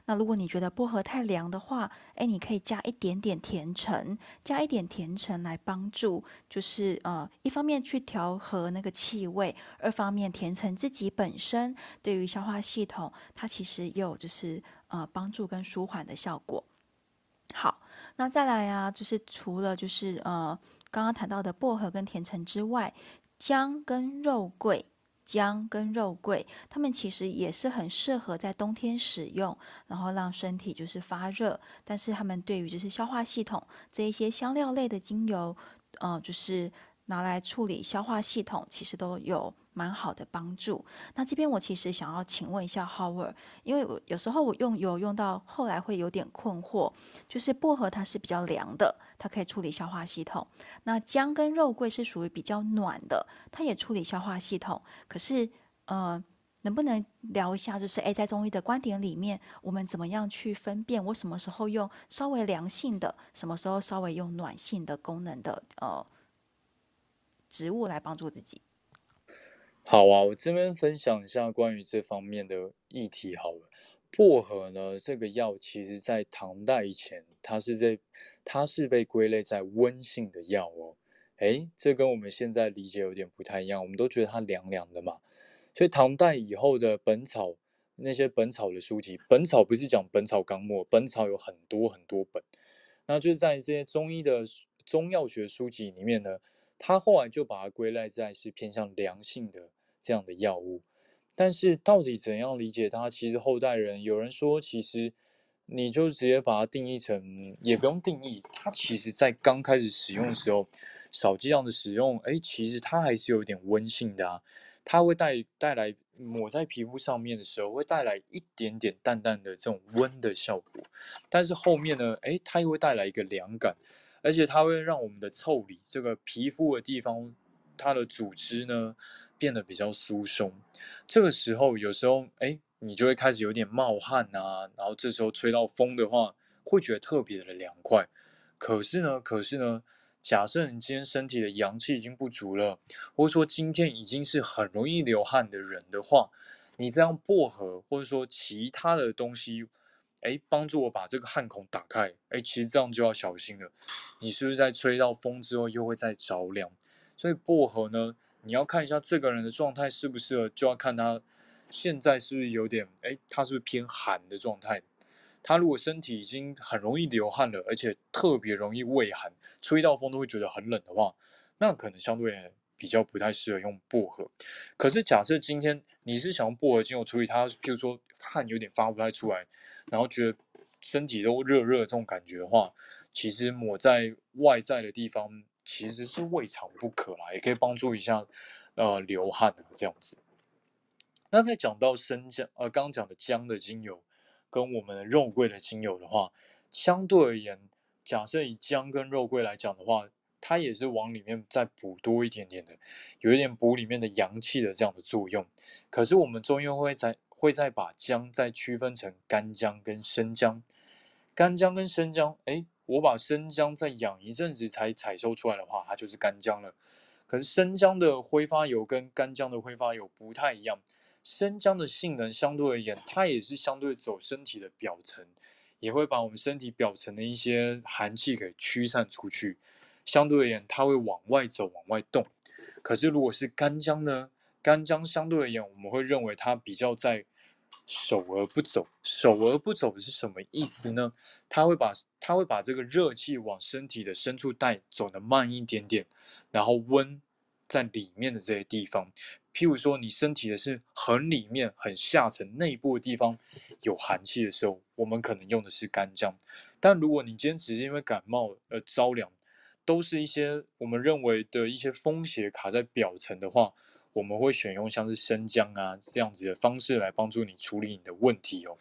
那如果你觉得薄荷太凉的话，哎，你可以加一点点甜橙，加一点甜橙来帮助，就是呃，一方面去调和那个气味，二方面甜橙自己本身对于消化系统，它其实也有就是呃帮助跟舒缓的效果。好，那再来啊，就是除了就是呃刚刚谈到的薄荷跟甜橙之外，姜跟肉桂。姜跟肉桂，它们其实也是很适合在冬天使用，然后让身体就是发热。但是它们对于就是消化系统这一些香料类的精油，呃，就是拿来处理消化系统，其实都有蛮好的帮助。那这边我其实想要请问一下 Howard， 因为我有时候我用油用到后来会有点困惑，就是薄荷它是比较凉的，它可以处理消化系统；那姜跟肉桂是属于比较暖的，它也处理消化系统。可是，呃，能不能聊一下，就是哎，在中医的观点里面，我们怎么样去分辨我什么时候用稍微凉性的，什么时候稍微用暖性的功能的呃植物来帮助自己？好啊，我这边分享一下关于这方面的议题好了。薄荷呢，这个药其实在唐代以前，它是在它是被归类在温性的药哦。哎，这跟我们现在理解有点不太一样，我们都觉得它凉凉的嘛。所以唐代以后的本草，那些本草的书籍，本草不是讲本草纲目，本草有很多很多本，那就是在这些中医的中药学书籍里面呢，它后来就把它归类在是偏向凉性的这样的药物。但是到底怎样理解它，其实后代人有人说，其实你就直接把它定义成，也不用定义，它其实在刚开始使用的时候，少剂量的使用，哎，其实它还是有点温性的啊。它会带带来抹在皮肤上面的时候，会带来一点点淡淡的这种温的效果，但是后面呢，诶，它又会带来一个凉感，而且它会让我们的腠理这个皮肤的地方，它的组织呢变得比较疏松。这个时候有时候，诶，你就会开始有点冒汗啊，然后这时候吹到风的话，会觉得特别的凉快。可是呢，可是呢。假设你今天身体的阳气已经不足了，或者说今天已经是很容易流汗的人的话，你这样薄荷或者说其他的东西，哎，帮助我把这个汗孔打开，哎，其实这样就要小心了。你是不是在吹到风之后又会再着凉？所以薄荷呢，你要看一下这个人的状态适不适合，就要看他现在是不是有点，哎，他是不是偏寒的状态。他如果身体已经很容易流汗了，而且特别容易畏寒，吹到风都会觉得很冷的话，那可能相对比较不太适合用薄荷。可是假设今天你是想用薄荷精油处理它，譬如说汗有点发不太出来，然后觉得身体都热热这种感觉的话，其实抹在外在的地方其实是未尝不可啦，也可以帮助一下呃流汗啊这样子。那再讲到生姜，呃刚刚讲的姜的精油。跟我们的肉桂的精油的话，相对而言，假设以姜跟肉桂来讲的话，它也是往里面再补多一点点的，有一点补里面的阳气的这样的作用。可是我们中医会再会再把姜再区分成干姜跟生姜，干姜跟生姜，哎，我把生姜再养一阵子才采收出来的话，它就是干姜了。可是生姜的挥发油跟干姜的挥发油不太一样。生姜的性能相对而言，它也是相对走身体的表层，也会把我们身体表层的一些寒气给驱散出去。相对而言，它会往外走，往外动。可是如果是干姜呢？干姜相对而言，我们会认为它比较在守而不走。守而不走是什么意思呢？它会把它会把这个热气往身体的深处带，走得慢一点点，然后温在里面的这些地方。譬如说，你身体的是很里面、很下层内部的地方有寒气的时候，我们可能用的是干姜。但如果你今天只是因为感冒而着凉，都是一些我们认为的一些风邪卡在表层的话，我们会选用像是生姜啊这样子的方式来帮助你处理你的问题哦。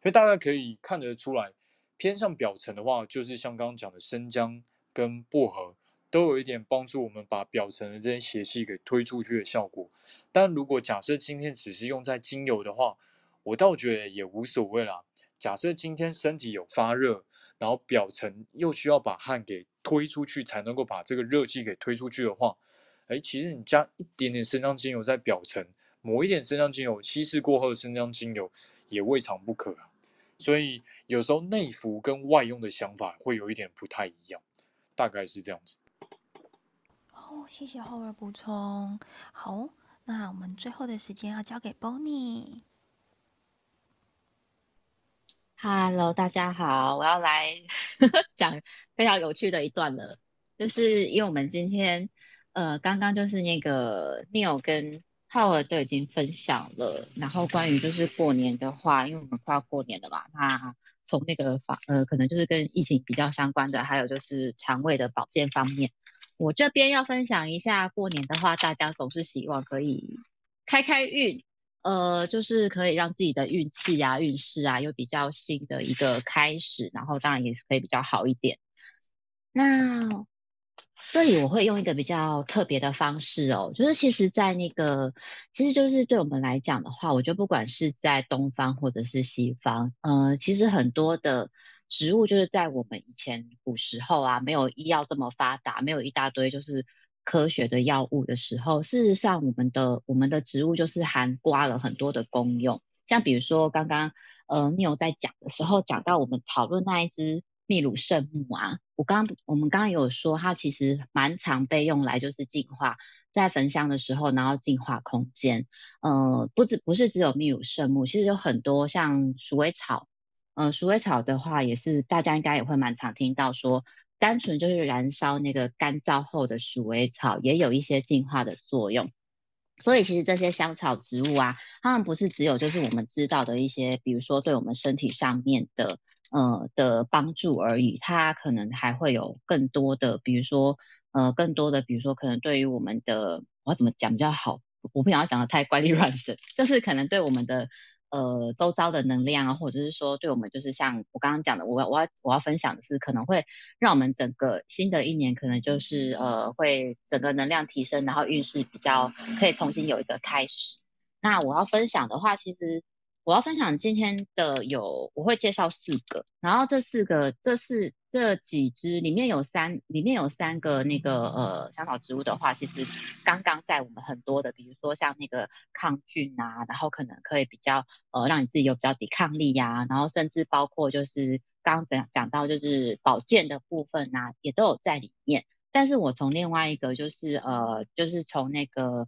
所以大家可以看得出来，偏向表层的话，就是像刚刚讲的生姜跟薄荷。都有一点帮助我们把表层的这些邪气给推出去的效果，但如果假设今天只是用在精油的话，我倒觉得也无所谓啦。假设今天身体有发热，然后表层又需要把汗给推出去，才能够把这个热气给推出去的话，哎，其实你加一点点生姜精油在表层，抹一点生姜精油，稀释过后的生姜精油也未尝不可啊。所以有时候内服跟外用的想法会有一点不太一样，大概是这样子。哦、谢谢后儿补充。好，那我们最后的时间要交给 Bonnie。Hello， 大家好，我要来讲非常有趣的一段了。就是因为我们今天呃，刚刚就是那个 Neil 跟浩儿都已经分享了，然后关于就是过年的话，因为我们快要过年了嘛，那从那个呃，可能就是跟疫情比较相关的，还有就是肠胃的保健方面。我这边要分享一下，过年的话，大家总是希望可以开开运，呃，就是可以让自己的运气啊、运势啊，有比较新的一个开始，然后当然也是可以比较好一点。那这里我会用一个比较特别的方式哦，就是其实在那个其实就是对我们来讲的话，我觉得不管是在东方或者是西方，呃，其实很多的植物就是在我们以前古时候啊，没有医药这么发达，没有一大堆就是科学的药物的时候，事实上我们的我们的植物就是含括了很多的功用，像比如说刚刚呃Neo在讲的时候讲到我们讨论那一只秘鲁圣木啊，我刚我们刚刚有说它其实蛮常被用来就是净化，在焚香的时候然后净化空间，呃不只不是只有秘鲁圣木，其实有很多像鼠尾草，呃鼠尾草的话也是大家应该也会蛮常听到说，单纯就是燃烧那个干燥后的鼠尾草也有一些净化的作用，所以其实这些香草植物啊，它们不是只有就是我们知道的一些比如说对我们身体上面的呃的帮助而已，它可能还会有更多的比如说呃更多的比如说可能对于我们的，我要怎么讲比较好，我不想要讲的太怪力乱神，就是可能对我们的呃，周遭的能量啊，或者是说对我们就是像我刚刚讲的，我我要我要分享的是可能会让我们整个新的一年可能就是呃会整个能量提升，然后运势比较可以重新有一个开始。那我要分享的话，其实我要分享今天的有我会介绍四个，然后这四个这是这几支里面有三里面有三个那个呃香草植物的话，其实刚刚在我们很多的比如说像那个抗菌啊，然后可能可以比较呃让你自己有比较抵抗力啊，然后甚至包括就是刚刚讲到就是保健的部分啊也都有在里面，但是我从另外一个就是呃就是从那个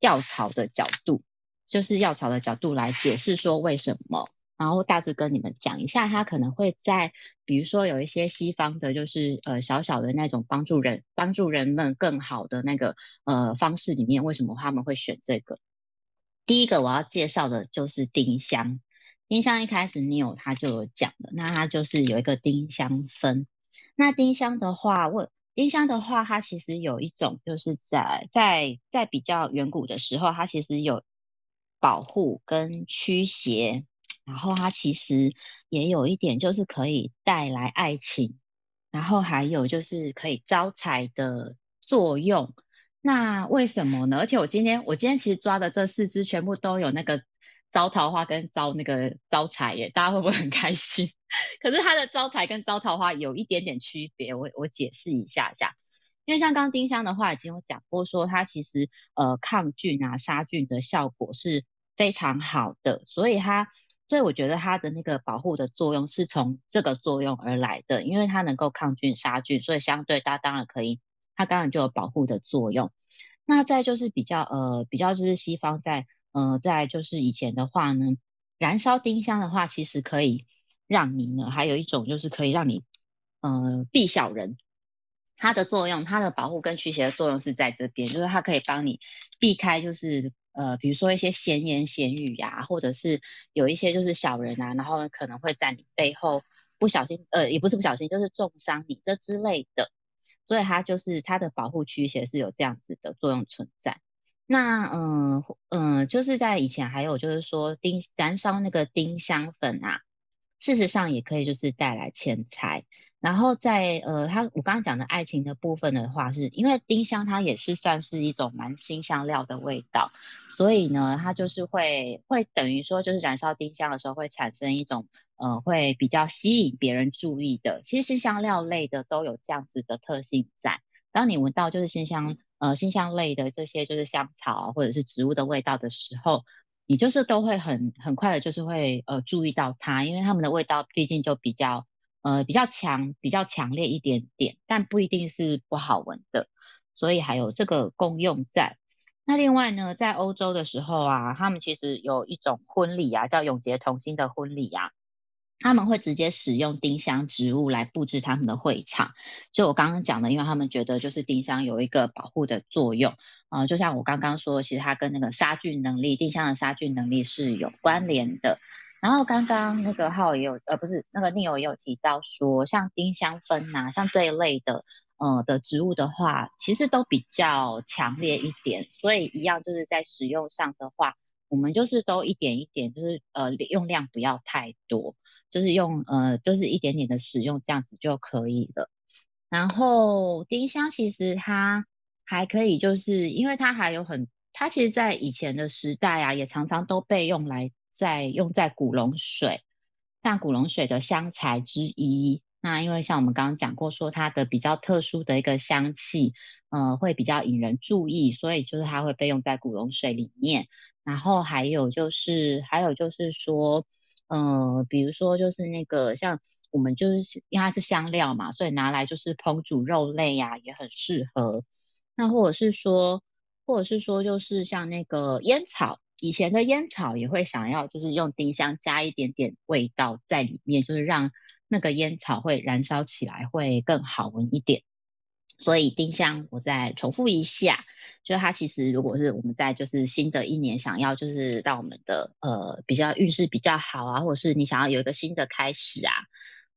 药草的角度就是药草的角度来解释说为什么，然后大致跟你们讲一下，它可能会在比如说有一些西方的就是呃小小的那种帮助人帮助人们更好的那个呃方式里面，为什么他们会选这个。第一个我要介绍的就是丁香，丁香一开始 Neo 他就有讲的，那它就是有一个丁香酚，那丁香的话我丁香的话它其实有一种就是在在在比较远古的时候，它其实有保护跟驱邪，然后它其实也有一点就是可以带来爱情，然后还有就是可以招财的作用。那为什么呢？而且我今天我今天其实抓的这四支全部都有那个招桃花跟招那个招财耶，大家会不会很开心？可是它的招财跟招桃花有一点点区别，我我解释一下下。因为像刚丁香的话已经有讲过说它其实呃抗菌啊杀菌的效果是非常好的，所以它所以我觉得它的那个保护的作用是从这个作用而来的，因为它能够抗菌杀菌，所以相对它当然可以它当然就有保护的作用。那再就是比较呃比较就是西方在呃在就是以前的话呢，燃烧丁香的话其实可以让你呢还有一种就是可以让你呃避小人，它的作用它的保护跟驱邪的作用是在这边，就是它可以帮你避开就是呃比如说一些闲言闲语啊，或者是有一些就是小人啊，然后可能会在你背后不小心呃也不是不小心就是重伤你这之类的，所以它就是它的保护驱邪是有这样子的作用存在。那嗯嗯、呃呃、就是在以前还有就是说丁燃烧那个丁香粉啊，事实上也可以就是带来钱财，然后在呃，他我刚刚讲的爱情的部分的话是，是因为丁香它也是算是一种蛮辛香料的味道，所以呢，它就是会会等于说就是燃烧丁香的时候会产生一种呃，会比较吸引别人注意的。其实辛香料类的都有这样子的特性在，当你闻到就是辛香呃辛香类的这些就是香草或者是植物的味道的时候，你就是都会很很快的就是会呃注意到它，因为它们的味道毕竟就比较呃比较强比较强烈一点点，但不一定是不好闻的，所以还有这个功用在。那另外呢，在欧洲的时候啊，他们其实有一种婚礼啊叫永结同心的婚礼啊，他们会直接使用丁香植物来布置他们的会场，就我刚刚讲的，因为他们觉得就是丁香有一个保护的作用，呃，就像我刚刚说，其实它跟那个杀菌能力，丁香的杀菌能力是有关联的。然后刚刚那个浩也有，呃，不是那个Neo也有提到说，像丁香酚啊，像这一类的，呃的植物的话，其实都比较强烈一点，所以一样就是在使用上的话，我们就是都一点一点，就是呃用量不要太多。就是用呃，就是一点点的使用这样子就可以了。然后丁香其实它还可以，就是因为它还有很，它其实在以前的时代啊，也常常都被用来在用在古龙水，但古龙水的香材之一。那因为像我们刚刚讲过说它的比较特殊的一个香气呃，会比较引人注意，所以就是它会被用在古龙水里面。然后还有就是还有就是说呃，比如说就是那个像我们就是因为它是香料嘛，所以拿来就是烹煮肉类啊也很适合。那或者是说或者是说就是像那个烟草，以前的烟草也会想要就是用丁香加一点点味道在里面，就是让那个烟草会燃烧起来会更好闻一点。所以丁香我再重复一下，就是它其实如果是我们在就是新的一年想要就是让我们的呃比较运势比较好啊，或者是你想要有一个新的开始啊，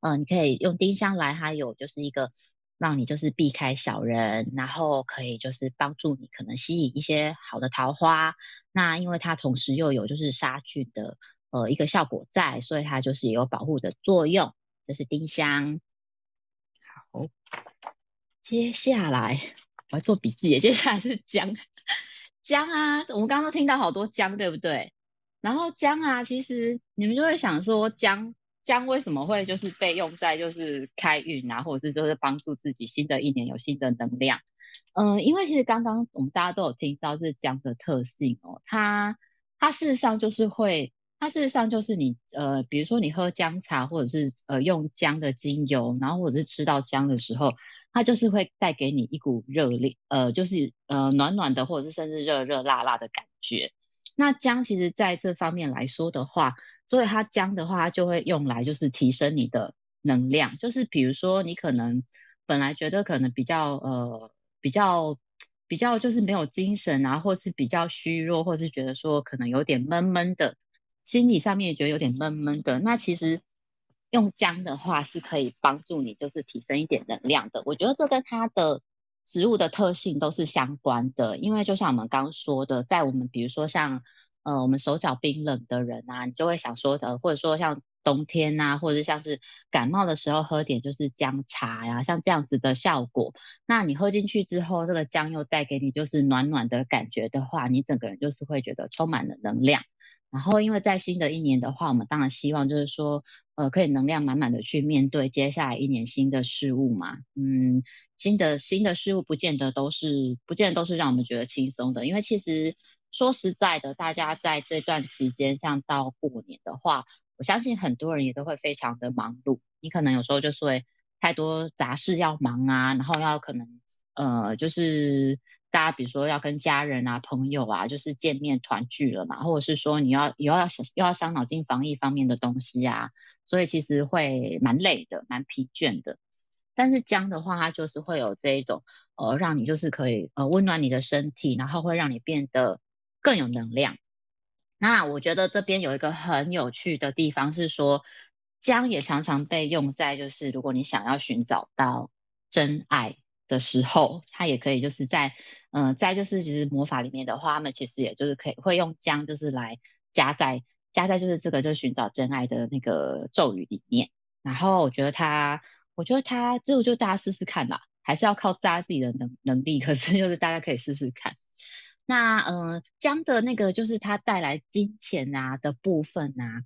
呃你可以用丁香来，它有就是一个让你就是避开小人，然后可以就是帮助你可能吸引一些好的桃花。那因为它同时又有就是杀菌的呃一个效果在，所以它就是也有保护的作用，这是丁香。好，接下来我要做笔记耶。接下来是姜，姜啊，我们刚刚都听到好多姜，对不对？然后姜啊，其实你们就会想说姜，姜为什么会就是被用在就是开运啊，或者是就是帮助自己新的一年有新的能量？嗯、呃，因为其实刚刚我们大家都有听到这姜的特性哦，它它事实上就是会。它事实上就是你呃，比如说你喝姜茶，或者是呃用姜的精油，然后或者是吃到姜的时候，它就是会带给你一股热烈呃，就是呃暖暖的，或者是甚至热热辣辣的感觉。那姜其实在这方面来说的话，所以它姜的话，它就会用来就是提升你的能量。就是比如说你可能本来觉得可能比较呃比较。比较就是没有精神啊，或是比较虚弱，或是觉得说可能有点闷闷的。心理上面也觉得有点闷闷的，那其实用姜的话是可以帮助你就是提升一点能量的。我觉得这跟它的植物的特性都是相关的，因为就像我们刚刚说的，在我们比如说像呃我们手脚冰冷的人啊，你就会想说的，或者说像冬天啊，或者像是感冒的时候喝点就是姜茶呀、啊，像这样子的效果。那你喝进去之后，这个姜又带给你就是暖暖的感觉的话，你整个人就是会觉得充满了能量。然后因为在新的一年的话，我们当然希望就是说呃，可以能量满满的去面对接下来一年新的事物嘛。嗯，新的新的事物不见得都是不见得都是让我们觉得轻松的，因为其实说实在的，大家在这段期间，像到过年的话，我相信很多人也都会非常的忙碌，你可能有时候就是会太多杂事要忙啊，然后要可能呃，就是大家比如说要跟家人啊、朋友啊，就是见面团聚了嘛，或者是说你要以后要又要伤脑筋防疫方面的东西啊，所以其实会蛮累的、蛮疲倦的。但是姜的话，它就是会有这一种呃，让你就是可以呃温暖你的身体，然后会让你变得更有能量。那我觉得这边有一个很有趣的地方是说，姜也常常被用在就是如果你想要寻找到真爱的时候，它也可以就是在呃在就是其实魔法里面的话，他们其实也就是可以会用姜就是来加在加在就是这个就是寻找真爱的那个咒语里面。然后我觉得它我觉得它这就大家试试看啦，还是要靠大家自己的能能力，可是就是大家可以试试看。那呃姜的那个就是它带来金钱啊的部分啊，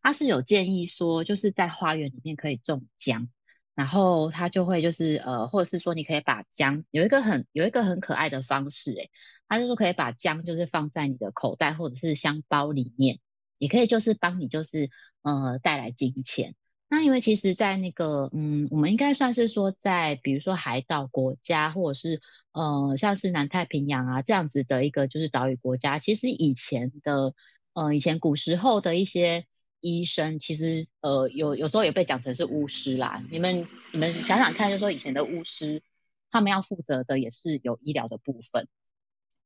它是有建议说就是在花园里面可以种姜，然后它就会就是呃，或者是说你可以把姜有一个很有一个很可爱的方式诶，它就是可以把姜就是放在你的口袋或者是香包里面，也可以就是帮你就是呃带来金钱。那因为其实在那个嗯，我们应该算是说在比如说海岛国家或者是呃像是南太平洋啊这样子的一个就是岛屿国家，其实以前的呃以前古时候的一些医生其实呃有有时候也被讲成是巫师啦，你们你们想想看，就是说以前的巫师，他们要负责的也是有医疗的部分，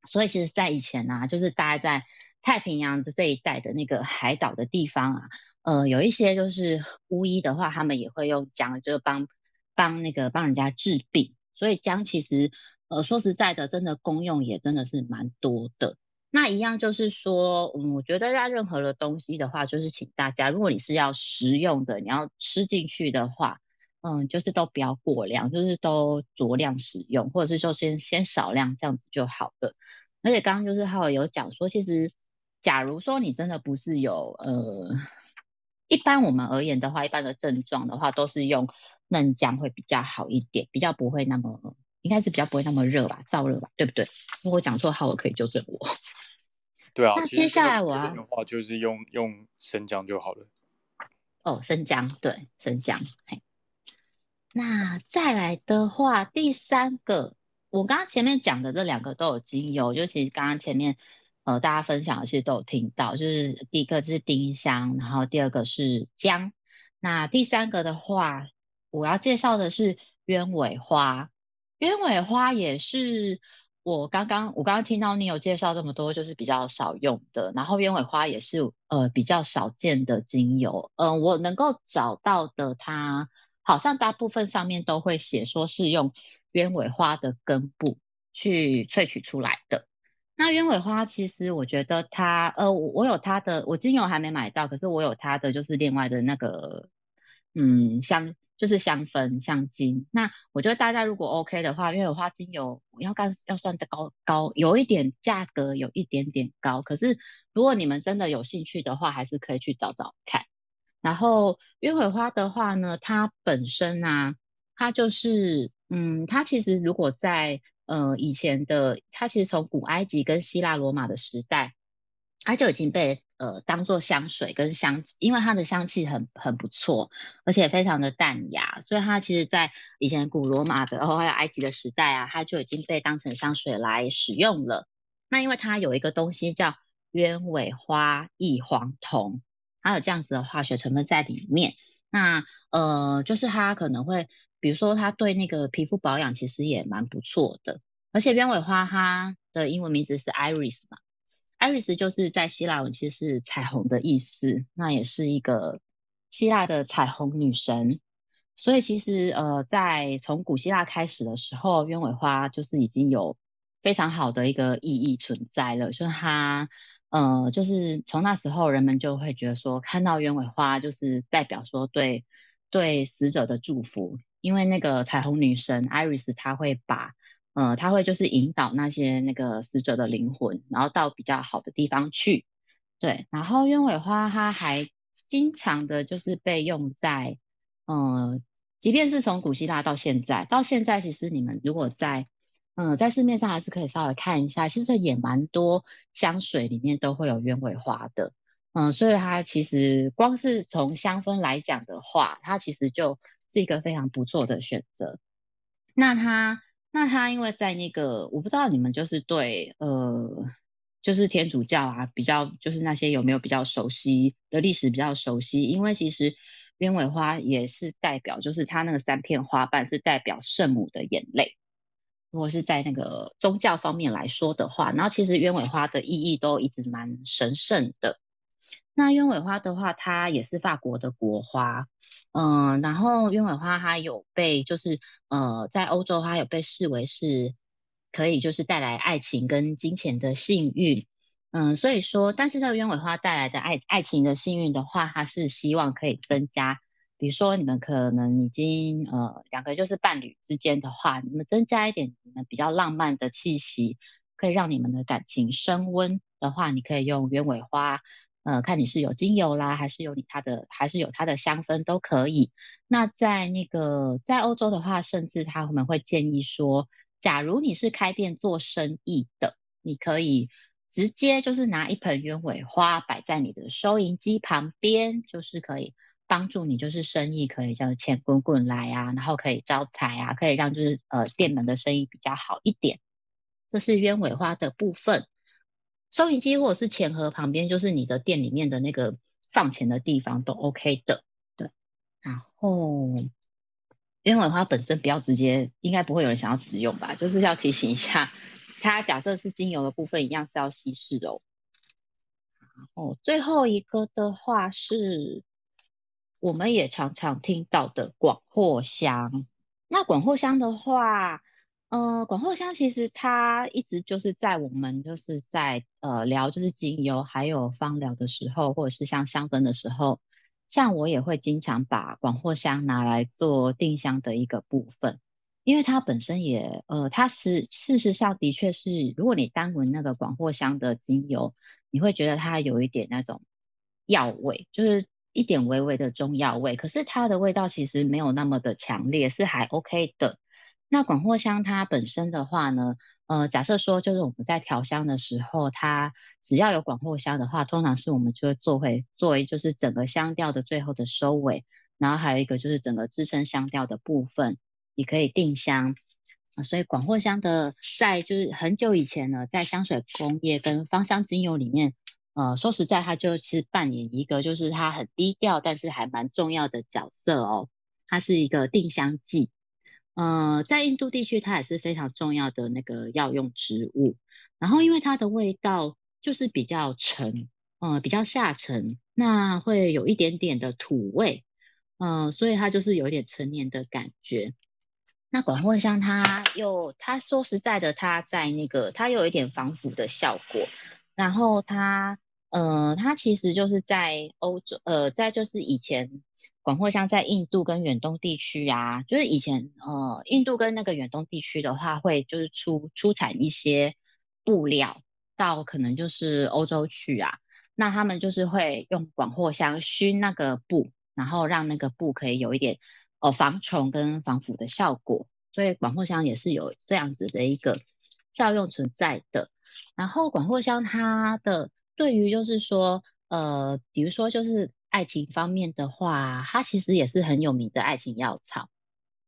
所以其实在以前啊，就是大概在太平洋的这一带的那个海岛的地方啊，呃有一些就是巫医的话，他们也会用姜，就是帮帮那个帮人家治病，所以姜其实呃说实在的，真的功用也真的是蛮多的。那一样就是说，嗯，我觉得在任何的东西的话，就是请大家，如果你是要食用的，你要吃进去的话，嗯，就是都不要过量，就是都酌量使用，或者是说先先少量这样子就好了。而且刚刚就是浩有讲说，其实假如说你真的不是有呃，一般我们而言的话，一般的症状的话，都是用嫩姜会比较好一点，比较不会那么，应该是比较不会那么热吧，燥热吧，对不对？如果讲错浩可以纠正我。对啊，那接下来我要的话就是用用生姜就好了。哦，生姜，对，生姜。那再来的话，第三个，我刚刚前面讲的这两个都有精油，就其实刚刚前面呃大家分享的其实都有听到，就是第一个就是丁香，然后第二个是姜，那第三个的话，我要介绍的是鸢尾花，鸢尾花也是。我刚刚我刚刚听到你有介绍这么多，就是比较少用的，然后鸢尾花也是呃比较少见的精油，嗯、呃，我能够找到的，它好像大部分上面都会写说是用鸢尾花的根部去萃取出来的。那鸢尾花其实我觉得它呃我我有它的，我精油还没买到，可是我有它的就是另外的那个嗯香。就是香氛香精，那我觉得大家如果 OK 的话，因为有花精油要干要算的高高，有一点价格有一点点高，可是如果你们真的有兴趣的话，还是可以去找找看。然后鸢尾花的话呢，它本身啊，它就是嗯，它其实如果在呃以前的，它其实从古埃及跟希腊罗马的时代，它就已经被呃当作香水跟香，因为它的香气很很不错，而且非常的淡雅，所以它其实在以前古罗马的还有埃及的时代啊，它就已经被当成香水来使用了。那因为它有一个东西叫鸢尾花异黄酮，它有这样子的化学成分在里面。那呃就是它可能会，比如说它对那个皮肤保养其实也蛮不错的，而且鸢尾花它的英文名字是 Iris 嘛，Iris 就是在希腊文其实是彩虹的意思，那也是一个希腊的彩虹女神，所以其实呃，在从古希腊开始的时候，鸢尾花就是已经有非常好的一个意义存在了，就是它呃，就是从那时候人们就会觉得说，看到鸢尾花就是代表说对对死者的祝福，因为那个彩虹女神 Iris 她会把呃，他会就是引导那些那个死者的灵魂，然后到比较好的地方去，对。然后鸢尾花它还经常的就是被用在，呃，即便是从古希腊到现在，到现在其实你们如果在，嗯、呃，在市面上还是可以稍微看一下，其实也蛮多香水里面都会有鸢尾花的，嗯、呃，所以它其实光是从香氛来讲的话，它其实就是一个非常不错的选择。那它。那他因为在那个，我不知道你们就是对呃，就是天主教啊，比较就是那些有没有比较熟悉的历史比较熟悉，因为其实鸢尾花也是代表，就是它那个三片花瓣是代表圣母的眼泪。如果是在那个宗教方面来说的话，然后其实鸢尾花的意义都一直蛮神圣的。那鸢尾花的话，它也是法国的国花。嗯、呃，然后鸢尾花它有被就是呃，在欧洲它有被视为是可以就是带来爱情跟金钱的幸运，嗯、呃，所以说，但是这个鸢尾花带来的爱爱情的幸运的话，它是希望可以增加，比如说你们可能已经呃两个就是伴侣之间的话，你们增加一点你们比较浪漫的气息，可以让你们的感情升温的话，你可以用鸢尾花。呃，看你是有精油啦，还是有你它的，还是有它的香氛都可以。那在那个在欧洲的话，甚至他们会建议说，假如你是开店做生意的，你可以直接就是拿一盆鸢尾花摆在你的收银机旁边，就是可以帮助你就是生意可以像钱滚滚来啊，然后可以招财啊，可以让就是呃店门的生意比较好一点。这是鸢尾花的部分。收银机或者是钱盒旁边，就是你的店里面的那个放钱的地方都 OK 的，对。然后鸢尾花本身不要直接，应该不会有人想要使用吧？就是要提醒一下，它假设是精油的部分一样是要稀释哦。然后最后一个的话是，我们也常常听到的广藿香。那广藿香的话。呃，广藿香其实它一直就是在我们就是在呃聊就是精油还有芳疗的时候，或者是像香氛的时候，像我也会经常把广藿香拿来做定香的一个部分，因为它本身也呃，它是事实上的确是，如果你单闻那个广藿香的精油，你会觉得它有一点那种药味，就是一点微微的中药味，可是它的味道其实没有那么的强烈，是还 OK 的。那广藿香它本身的话呢，呃，假设说就是我们在调香的时候，它只要有广藿香的话，通常是我们就会做回作为就是整个香调的最后的收尾，然后还有一个就是整个支撑香调的部分，你可以定香。呃、所以广藿香的在就是很久以前呢，在香水工业跟芳香精油里面，呃，说实在它就是扮演一个就是它很低调但是还蛮重要的角色哦，它是一个定香剂。呃，在印度地区它也是非常重要的那个药用植物，然后因为它的味道就是比较沉，呃，比较下沉，那会有一点点的土味，呃，所以它就是有一点陈年的感觉。那广藿香它又它说实在的，它在那个它有一点防腐的效果，然后它呃它其实就是在欧洲呃在就是以前。广藿香在印度跟远东地区啊，就是以前呃，印度跟那个远东地区的话，会就是出出产一些布料到可能就是欧洲去啊，那他们就是会用广藿香熏那个布，然后让那个布可以有一点呃防虫跟防腐的效果，所以广藿香也是有这样子的一个效用存在的。然后广藿香它的对于就是说呃，比如说就是。爱情方面的话，它其实也是很有名的爱情药草，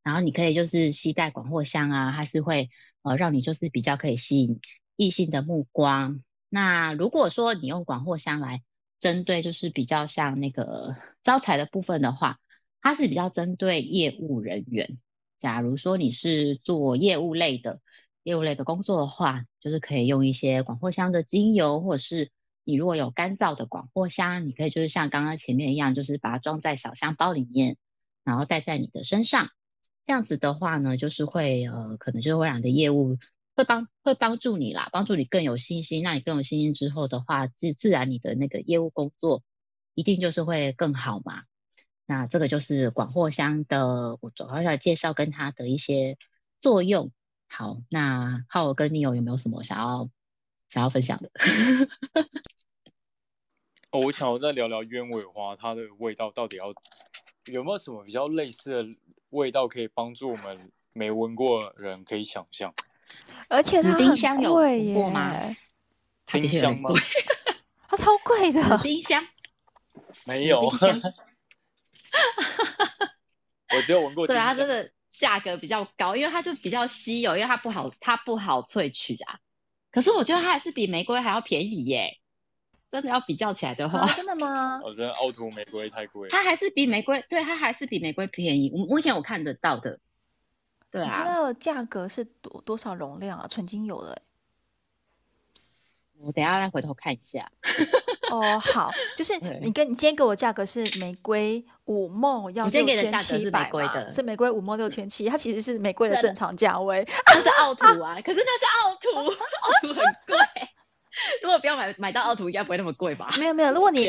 然后你可以就是携带广藿香啊，它是会呃让你就是比较可以吸引异性的目光。那如果说你用广藿香来针对就是比较像那个招财的部分的话，它是比较针对业务人员，假如说你是做业务类的业务类的工作的话，就是可以用一些广藿香的精油，或者是你如果有干燥的广藿香，你可以就是像刚刚前面一样，就是把它装在小香包里面，然后带在你的身上。这样子的话呢，就是会呃，可能就会让你的业务会帮会帮助你啦，帮助你更有信心。那你更有信心之后的话，自自然你的那个业务工作一定就是会更好嘛。那这个就是广藿香的我主要要介绍跟它的一些作用。好，那浩尔跟你有有没有什么想要？想要分享的、哦、我想要再聊聊鸢尾花，它的味道到底要有没有什么比较类似的味道可以帮助我们没闻过的人可以想象？而且它很贵耶，丁香吗？它超贵的，丁香没有，我只有闻过丁香。对，它真的价格比较高，因为它就比较稀有，因为它不好，它不好萃取啊。可是我觉得它还是比玫瑰还要便宜耶，真的要比较起来的话，啊、真的吗？我、哦、真的凹凸玫瑰太贵了，它还是比玫瑰，对，它还是比玫瑰便宜。我目前我看得到的，对啊，它的价格是 多, 多少容量啊？纯精油的，我等一下再回头看一下。哦，好，就是你跟你今天给我价格是玫瑰五梦要六千七百嘛，是玫瑰五梦六千七，它其实是玫瑰的正常价位，那是奥土啊，可是那是奥土，奥土很贵，如果不要 买, 买到奥土，应该不会那么贵吧？没有没有，如果你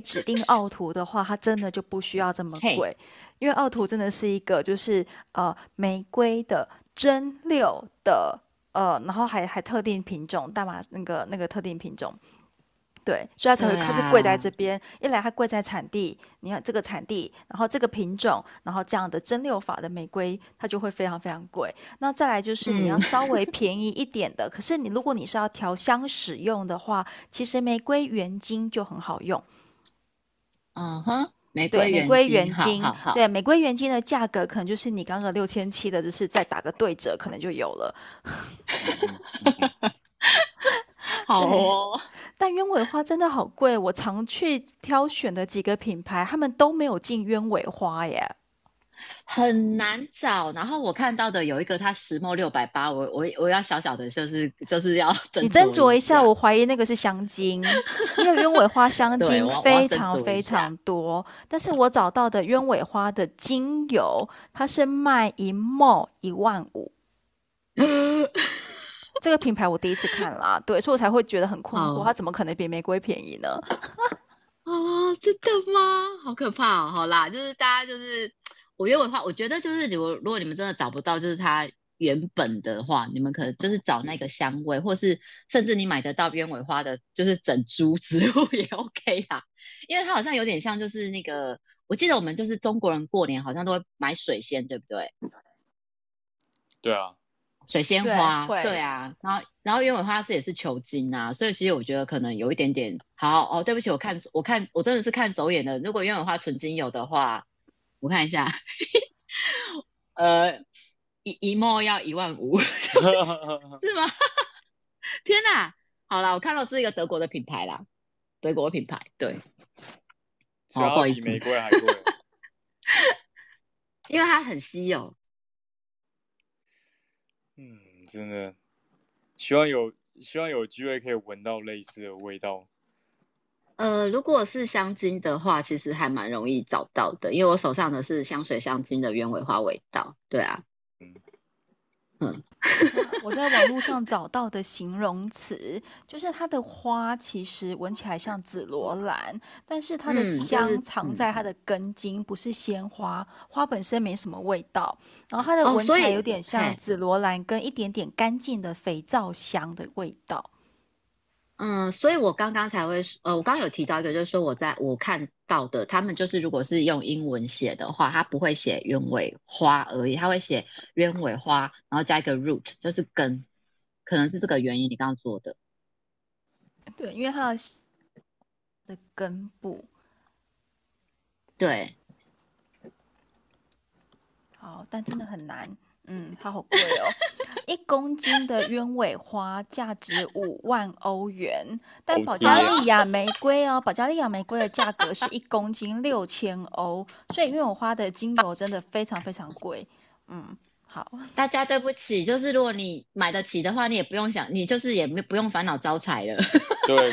指定奥土的话，它真的就不需要这么贵，因为奥土真的是一个就是呃玫瑰的蒸馏的呃，然后还还特定品种大马那个那个特定品种。对，所以它才会开始贵在这边、啊。一来它贵在产地，你看这个产地，然后这个品种，然后这样的蒸馏法的玫瑰，它就会非常非常贵。那再来就是你要稍微便宜一点的，嗯、可是你如果你是要调香使用的话，其实玫瑰原精就很好用。嗯哼。玫瑰原精，对，玫瑰原精的价格可能就是你刚刚六千七的，就是再打个对折，可能就有了。好哦，但鸢尾花真的好贵，我常去挑选的几个品牌，他们都没有进鸢尾花耶，很难找。然后我看到的有一个，它石墨六百八，我我我要小小的，就是就是要斟酌你斟酌一下，我怀疑那个是香精，因为鸢尾花香精非常非常多，但是我找到的鸢尾花的精油，它是卖一毫一万五。这个品牌我第一次看啦，对，所以我才会觉得很困惑， oh. 它怎么可能比玫瑰便宜呢？啊、oh, 真的吗？好可怕哦。好啦，就是大家就是我原本的话，我觉得就是如果如果你们真的找不到就是它原本的话，你们可能就是找那个香味，或是甚至你买得到鸢尾花的就是整株植物也 OK 啦，因为它好像有点像就是那个，我记得我们就是中国人过年好像都会买水仙，对不对？对啊，水仙花， 对, 对啊，然后然后鸢尾花是也是球茎啊，所以其实我觉得可能有一点点好哦。对不起，我看我看我真的是看走眼了。如果鸢尾花纯精油的话，我看一下，呃，一一墨要一万五，是吗？天哪！好啦，我看到是一个德国的品牌啦，德国品牌，对，好，不好意思，比玫瑰还贵，因为它很稀有。嗯，真的，希望有希望有机会可以闻到类似的味道。呃，如果是香精的话，其实还蛮容易找到的，因为我手上的是香水香精的鸢尾花味道。对啊，嗯嗯，我在网络上找到的形容词就是它的花其实闻起来像紫罗兰，但是它的香藏在它的根茎，嗯就是嗯、不是鲜花，花本身没什么味道，然后它的闻起来有点像紫罗兰跟一点点干净的肥皂香的味道。嗯，所以我刚刚才会呃，我刚刚有提到一个，就是说我在我看到的，他们就是如果是用英文写的话，他不会写鸢尾花而已，他会写鸢尾花，然后加一个 root， 就是根，可能是这个原因你刚刚说的。对，因为它的根部。对。好，但真的很难。嗯，它好贵哦，一公斤的鸢尾花价值五万欧元，但保加利亚玫瑰哦，保加利亚玫瑰的价格是一公斤六千欧，所以鸢尾花的精油真的非常非常贵。嗯，好，大家对不起，就是如果你买得起的话，你也不用想，你就是也不用烦恼招财了。对。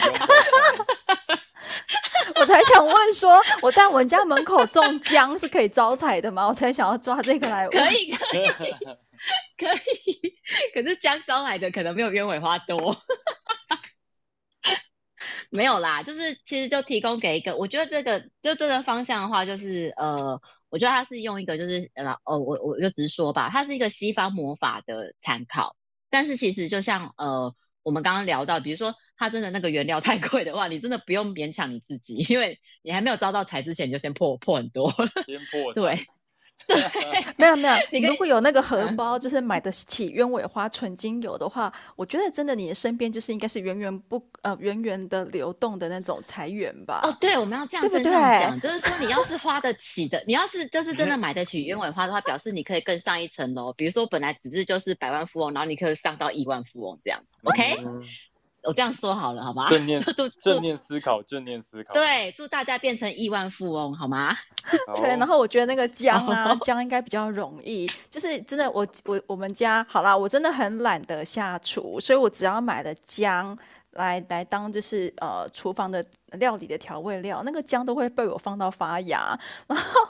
我才想问说，我在我家门口种姜是可以招财的吗？我才想要抓这个来问。可以可以可以，可是姜招来的可能没有鸢尾花多。没有啦，就是其实就提供给一个，我觉得这个就这个方向的话，就是呃，我觉得它是用一个就是呃，我我就直说吧，它是一个西方魔法的参考，但是其实就像呃。我们刚刚聊到，比如说它真的那个原料太贵的话，你真的不用勉强你自己，因为你还没有招到财之前，你就先破破很多了，先破对对，没有没有，你如果有那个荷包，就是买得起鸢尾花纯精油的话，我觉得真的你的身边就是应该是源源不呃源源的流动的那种财源吧。哦，对，我们要这样正向讲，就是说你要是花得起的，你要是就是真的买得起鸢尾花的话，表示你可以更上一层楼。比如说本来只是就是百万富翁，然后你可以上到亿万富翁这样子。OK，、嗯、我这样说好了，好吗？正念正念思考，正念思考。对，祝大家变成亿万富翁，好吗？对，然后我觉得那个姜啊，姜应该比较容易，就是真的我我我们家好啦，我真的很懒得下厨，所以我只要买了姜来来当就是呃厨房的料理的调味料，那个姜都会被我放到发芽，然后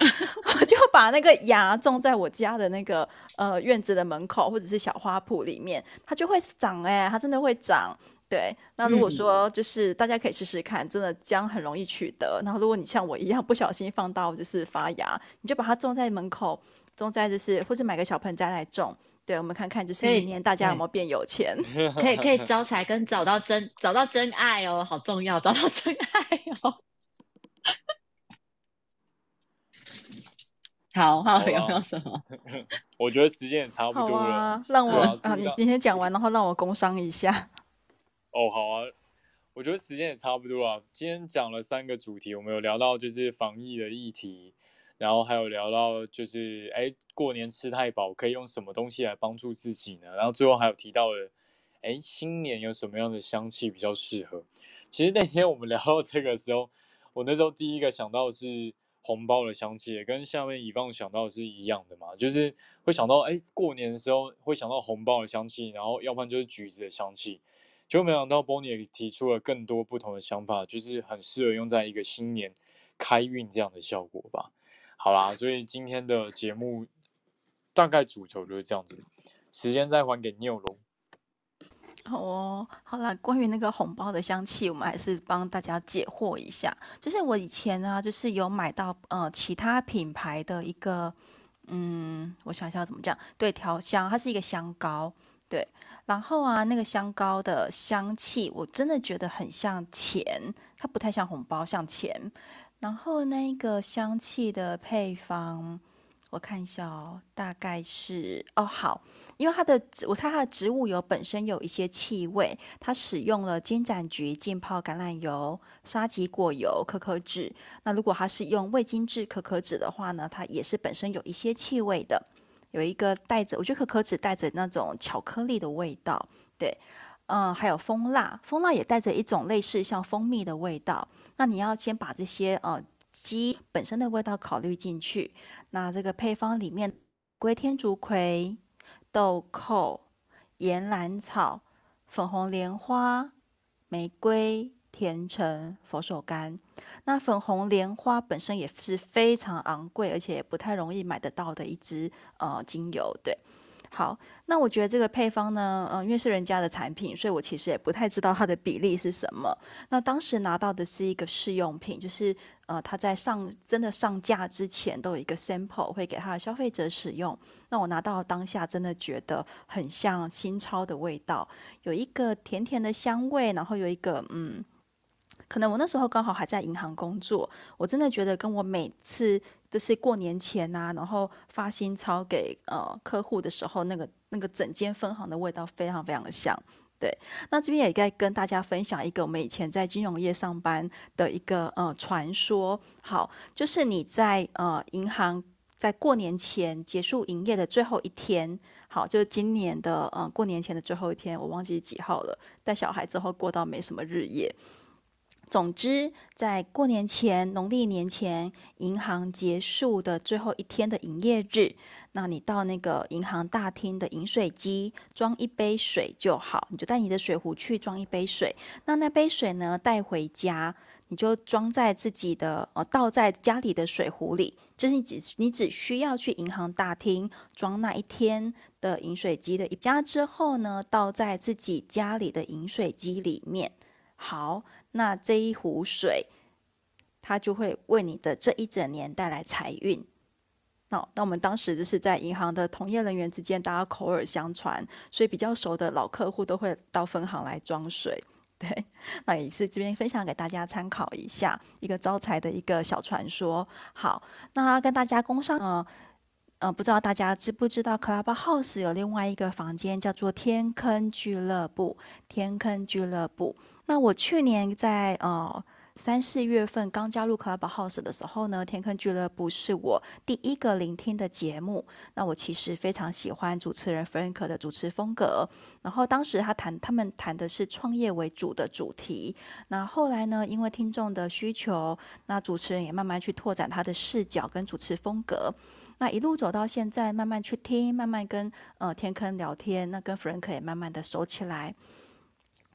我就把那个芽种在我家的那个呃院子的门口或者是小花圃里面，它就会长哎、欸，它真的会长。对，那如果说就是大家可以试试看，真的姜很容易取得。然后如果你像我一样不小心放到就是发芽，你就把它种在门口，种在就是或是买个小盆栽来种。对，我们看看就是明年大家有没有变有钱，可以可以招财跟找到真找到真爱哦，好重要，找到真爱哦。好，还有没有什么？我觉得时间也差不多了，啊、让我啊，啊你你先讲完，然后让我工商一下。哦，好啊，我觉得时间也差不多了。今天讲了三个主题，我们有聊到就是防疫的议题，然后还有聊到就是哎过年吃太饱可以用什么东西来帮助自己呢？然后最后还有提到了哎新年有什么样的香气比较适合？其实那天我们聊到这个时候，我那时候第一个想到的是红包的香气，也跟下面以放想到的是一样的嘛，就是会想到哎过年的时候会想到红包的香气，然后要不然就是橘子的香气。就没想到 Bonnie 也提出了更多不同的想法，就是很适合用在一个新年开运这样的效果吧。好啦，所以今天的节目大概主轴就是这样子，时间再还给 Neil 龙。好哦，好啦，关于那个红包的香气，我们还是帮大家解惑一下。就是我以前呢、啊，就是有买到呃其他品牌的一个，嗯，我想一下怎么讲，对，调香，它是一个香膏，对。然后啊，那个香膏的香气，我真的觉得很像钱，它不太像红包，像钱。然后那一个香气的配方，我看一下哦，大概是哦好，因为它的植我猜它的植物油本身有一些气味，它使用了金盏菊、浸泡橄榄油、沙棘果油、可可脂。那如果它是用未精制可可脂的话呢，它也是本身有一些气味的，有一个带着我觉得可可脂带着那种巧克力的味道，对。嗯，还有蜂蜡，蜂蜡也带着一种类似像蜂蜜的味道。那你要先把这些呃鸡本身的味道考虑进去。那这个配方里面，龟天竺葵、豆蔻、岩兰草、粉红莲花、玫瑰、甜橙、佛手柑。那粉红莲花本身也是非常昂贵，而且也不太容易买得到的一支呃精油，对。好，那我觉得这个配方呢，嗯、呃，因为是人家的产品，所以我其实也不太知道它的比例是什么。那当时拿到的是一个试用品，就是呃，它在上真的上架之前都有一个 sample 会给它的消费者使用。那我拿到当下真的觉得很像新钞的味道，有一个甜甜的香味，然后有一个嗯，可能我那时候刚好还在银行工作，我真的觉得跟我每次。就是过年前呐、啊，然后发新钞给呃客户的时候，那个那个整间分行的味道非常非常的香。对，那这边也在跟大家分享一个我们以前在金融业上班的一个呃传说。好，就是你在呃银行在过年前结束营业的最后一天，好，就是今年的呃过年前的最后一天，我忘记几号了。带小孩之后过到没什么日夜。总之，在过年前、农历年前，银行结束的最后一天的营业日，那你到那个银行大厅的饮水机装一杯水就好，你就带你的水壶去装一杯水。那那杯水呢，带回家，你就装在自己的呃倒在家里的水壶里，就是你只你只需要去银行大厅装那一天的饮水机的一家之后呢，倒在自己家里的饮水机里面。好，那这一壶水，它就会为你的这一整年带来财运。那那我们当时就是在银行的同业人员之间，大家口耳相传，所以比较熟的老客户都会到分行来装水。对，那也是这边分享给大家参考一下一个招财的一个小传说。好，那跟大家工商呃。呃，不知道大家知不知道 Clubhouse 有另外一个房间叫做天坑俱乐部，天坑俱乐部。那我去年在呃三四月份刚加入 Clubhouse 的时候呢，天坑俱乐部是我第一个聆听的节目。那我其实非常喜欢主持人 Frank 的主持风格。然后当时他谈他们谈的是创业为主的主题。那后来呢，因为听众的需求，那主持人也慢慢去拓展他的视角跟主持风格。那一路走到现在，慢慢去听，慢慢跟呃天坑聊天，那跟 Frank 也慢慢的熟起来。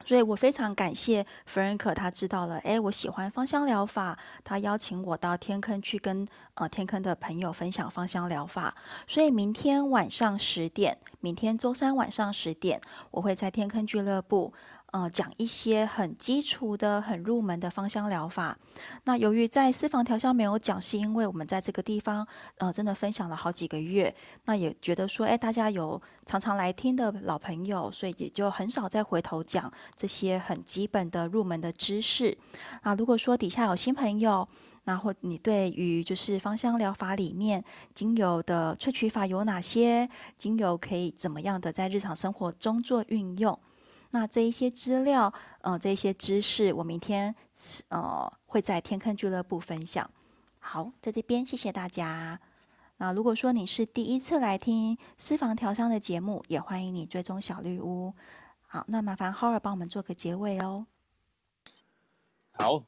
所以我非常感谢 Frank， 他知道了，哎，我喜欢芳香疗法，他邀请我到天坑去跟呃天坑的朋友分享芳香疗法。所以明天晚上十点，明天周三晚上十点，我会在天坑俱乐部。呃，讲一些很基础的、很入门的芳香疗法。那由于在私房调香没有讲，是因为我们在这个地方，呃，真的分享了好几个月。那也觉得说，哎，大家有常常来听的老朋友，所以也就很少再回头讲这些很基本的入门的知识。啊，如果说底下有新朋友，那或你对于就是芳香疗法里面精油的萃取法有哪些，精油可以怎么样的在日常生活中做运用？那这一些资料，呃，这一些知识，我明天呃会在天坑俱乐部分享。好，在这边谢谢大家。那如果说你是第一次来听私房调香的节目，也欢迎你追踪小绿屋。好，那麻烦浩尔帮我们做个结尾哦。好，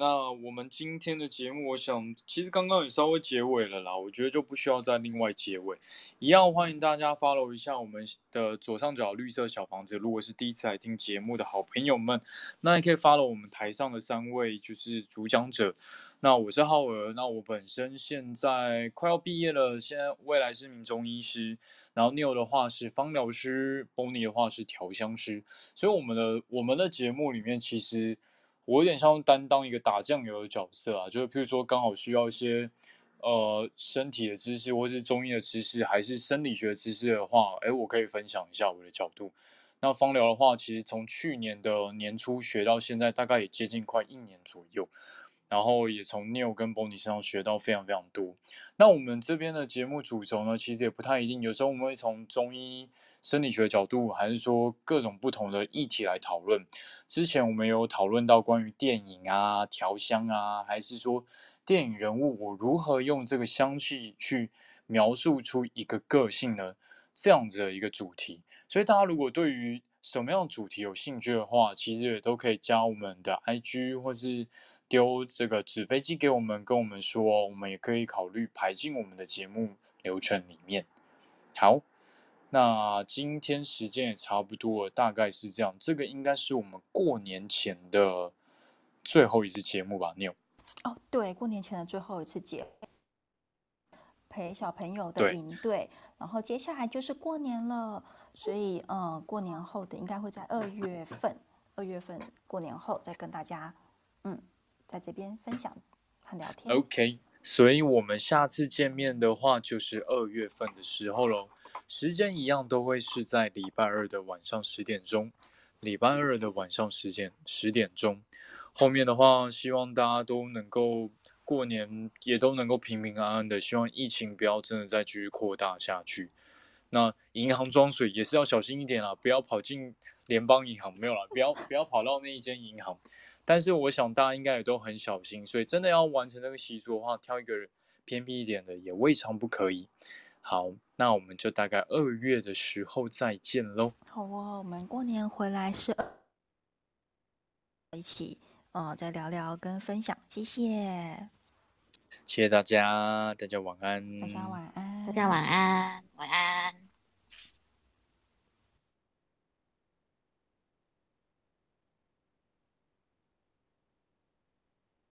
那我们今天的节目，我想其实刚刚也稍微结尾了啦，我觉得就不需要再另外结尾。一样欢迎大家 follow 一下我们的左上角绿色小房子，如果是第一次来听节目的好朋友们，那也可以 follow 我们台上的三位就是主讲者。那我是浩尔，那我本身现在快要毕业了，现在未来是名中医师，然后 Neil 的话是芳疗师 ，Bonnie 的话是调香师，所以我们的我们的节目里面其实。我有点像担当一个打酱油的角色啊，就是譬如说刚好需要一些呃身体的知识，或是中医的知识，还是生理学的知识的话，哎，我可以分享一下我的角度。那芳疗的话，其实从去年的年初学到现在，大概也接近快一年左右，然后也从 Neil 跟 Bonnie 身上学到非常非常多。那我们这边的节目主轴呢，其实也不太一定，有时候我们会从中医。生理学的角度，还是说各种不同的议题来讨论。之前我们有讨论到关于电影啊、调香啊，还是说电影人物，我如何用这个香气去描述出一个个性呢？这样子的一个主题。所以大家如果对于什么样的主题有兴趣的话，其实也都可以加我们的 I G 或是丢这个纸飞机给我们，跟我们说，我们也可以考虑排进我们的节目流程里面。好。那今天时间也差不多了，大概是这样。这个应该是我们过年前的最后一次节目吧 ，Neil。哦，对，过年前的最后一次节目，陪小朋友的营队，然后接下来就是过年了，所以嗯，过年后的应该会在二月份，二月份过年后再跟大家嗯，在这边分享和聊天。OK。所以我们下次见面的话，就是二月份的时候喽。时间一样都会是在礼拜二的晚上十点钟，礼拜二的晚上十点十点钟。后面的话，希望大家都能够过年，也都能够平平安安的。希望疫情不要真的再继续扩大下去。那银行装水也是要小心一点啦，不要跑进联邦银行，没有啦，不要不要跑到那一间银行。但是我想大家应该也都很小心，所以真的要完成这个习俗的话，挑一个偏僻一点的也未尝不可以。好，那我们就大概二月的时候再见喽。好哦，我们过年回来是一起呃再聊聊跟分享，谢谢，谢谢大家，大家晚安，大家晚安，大家晚安，晚安。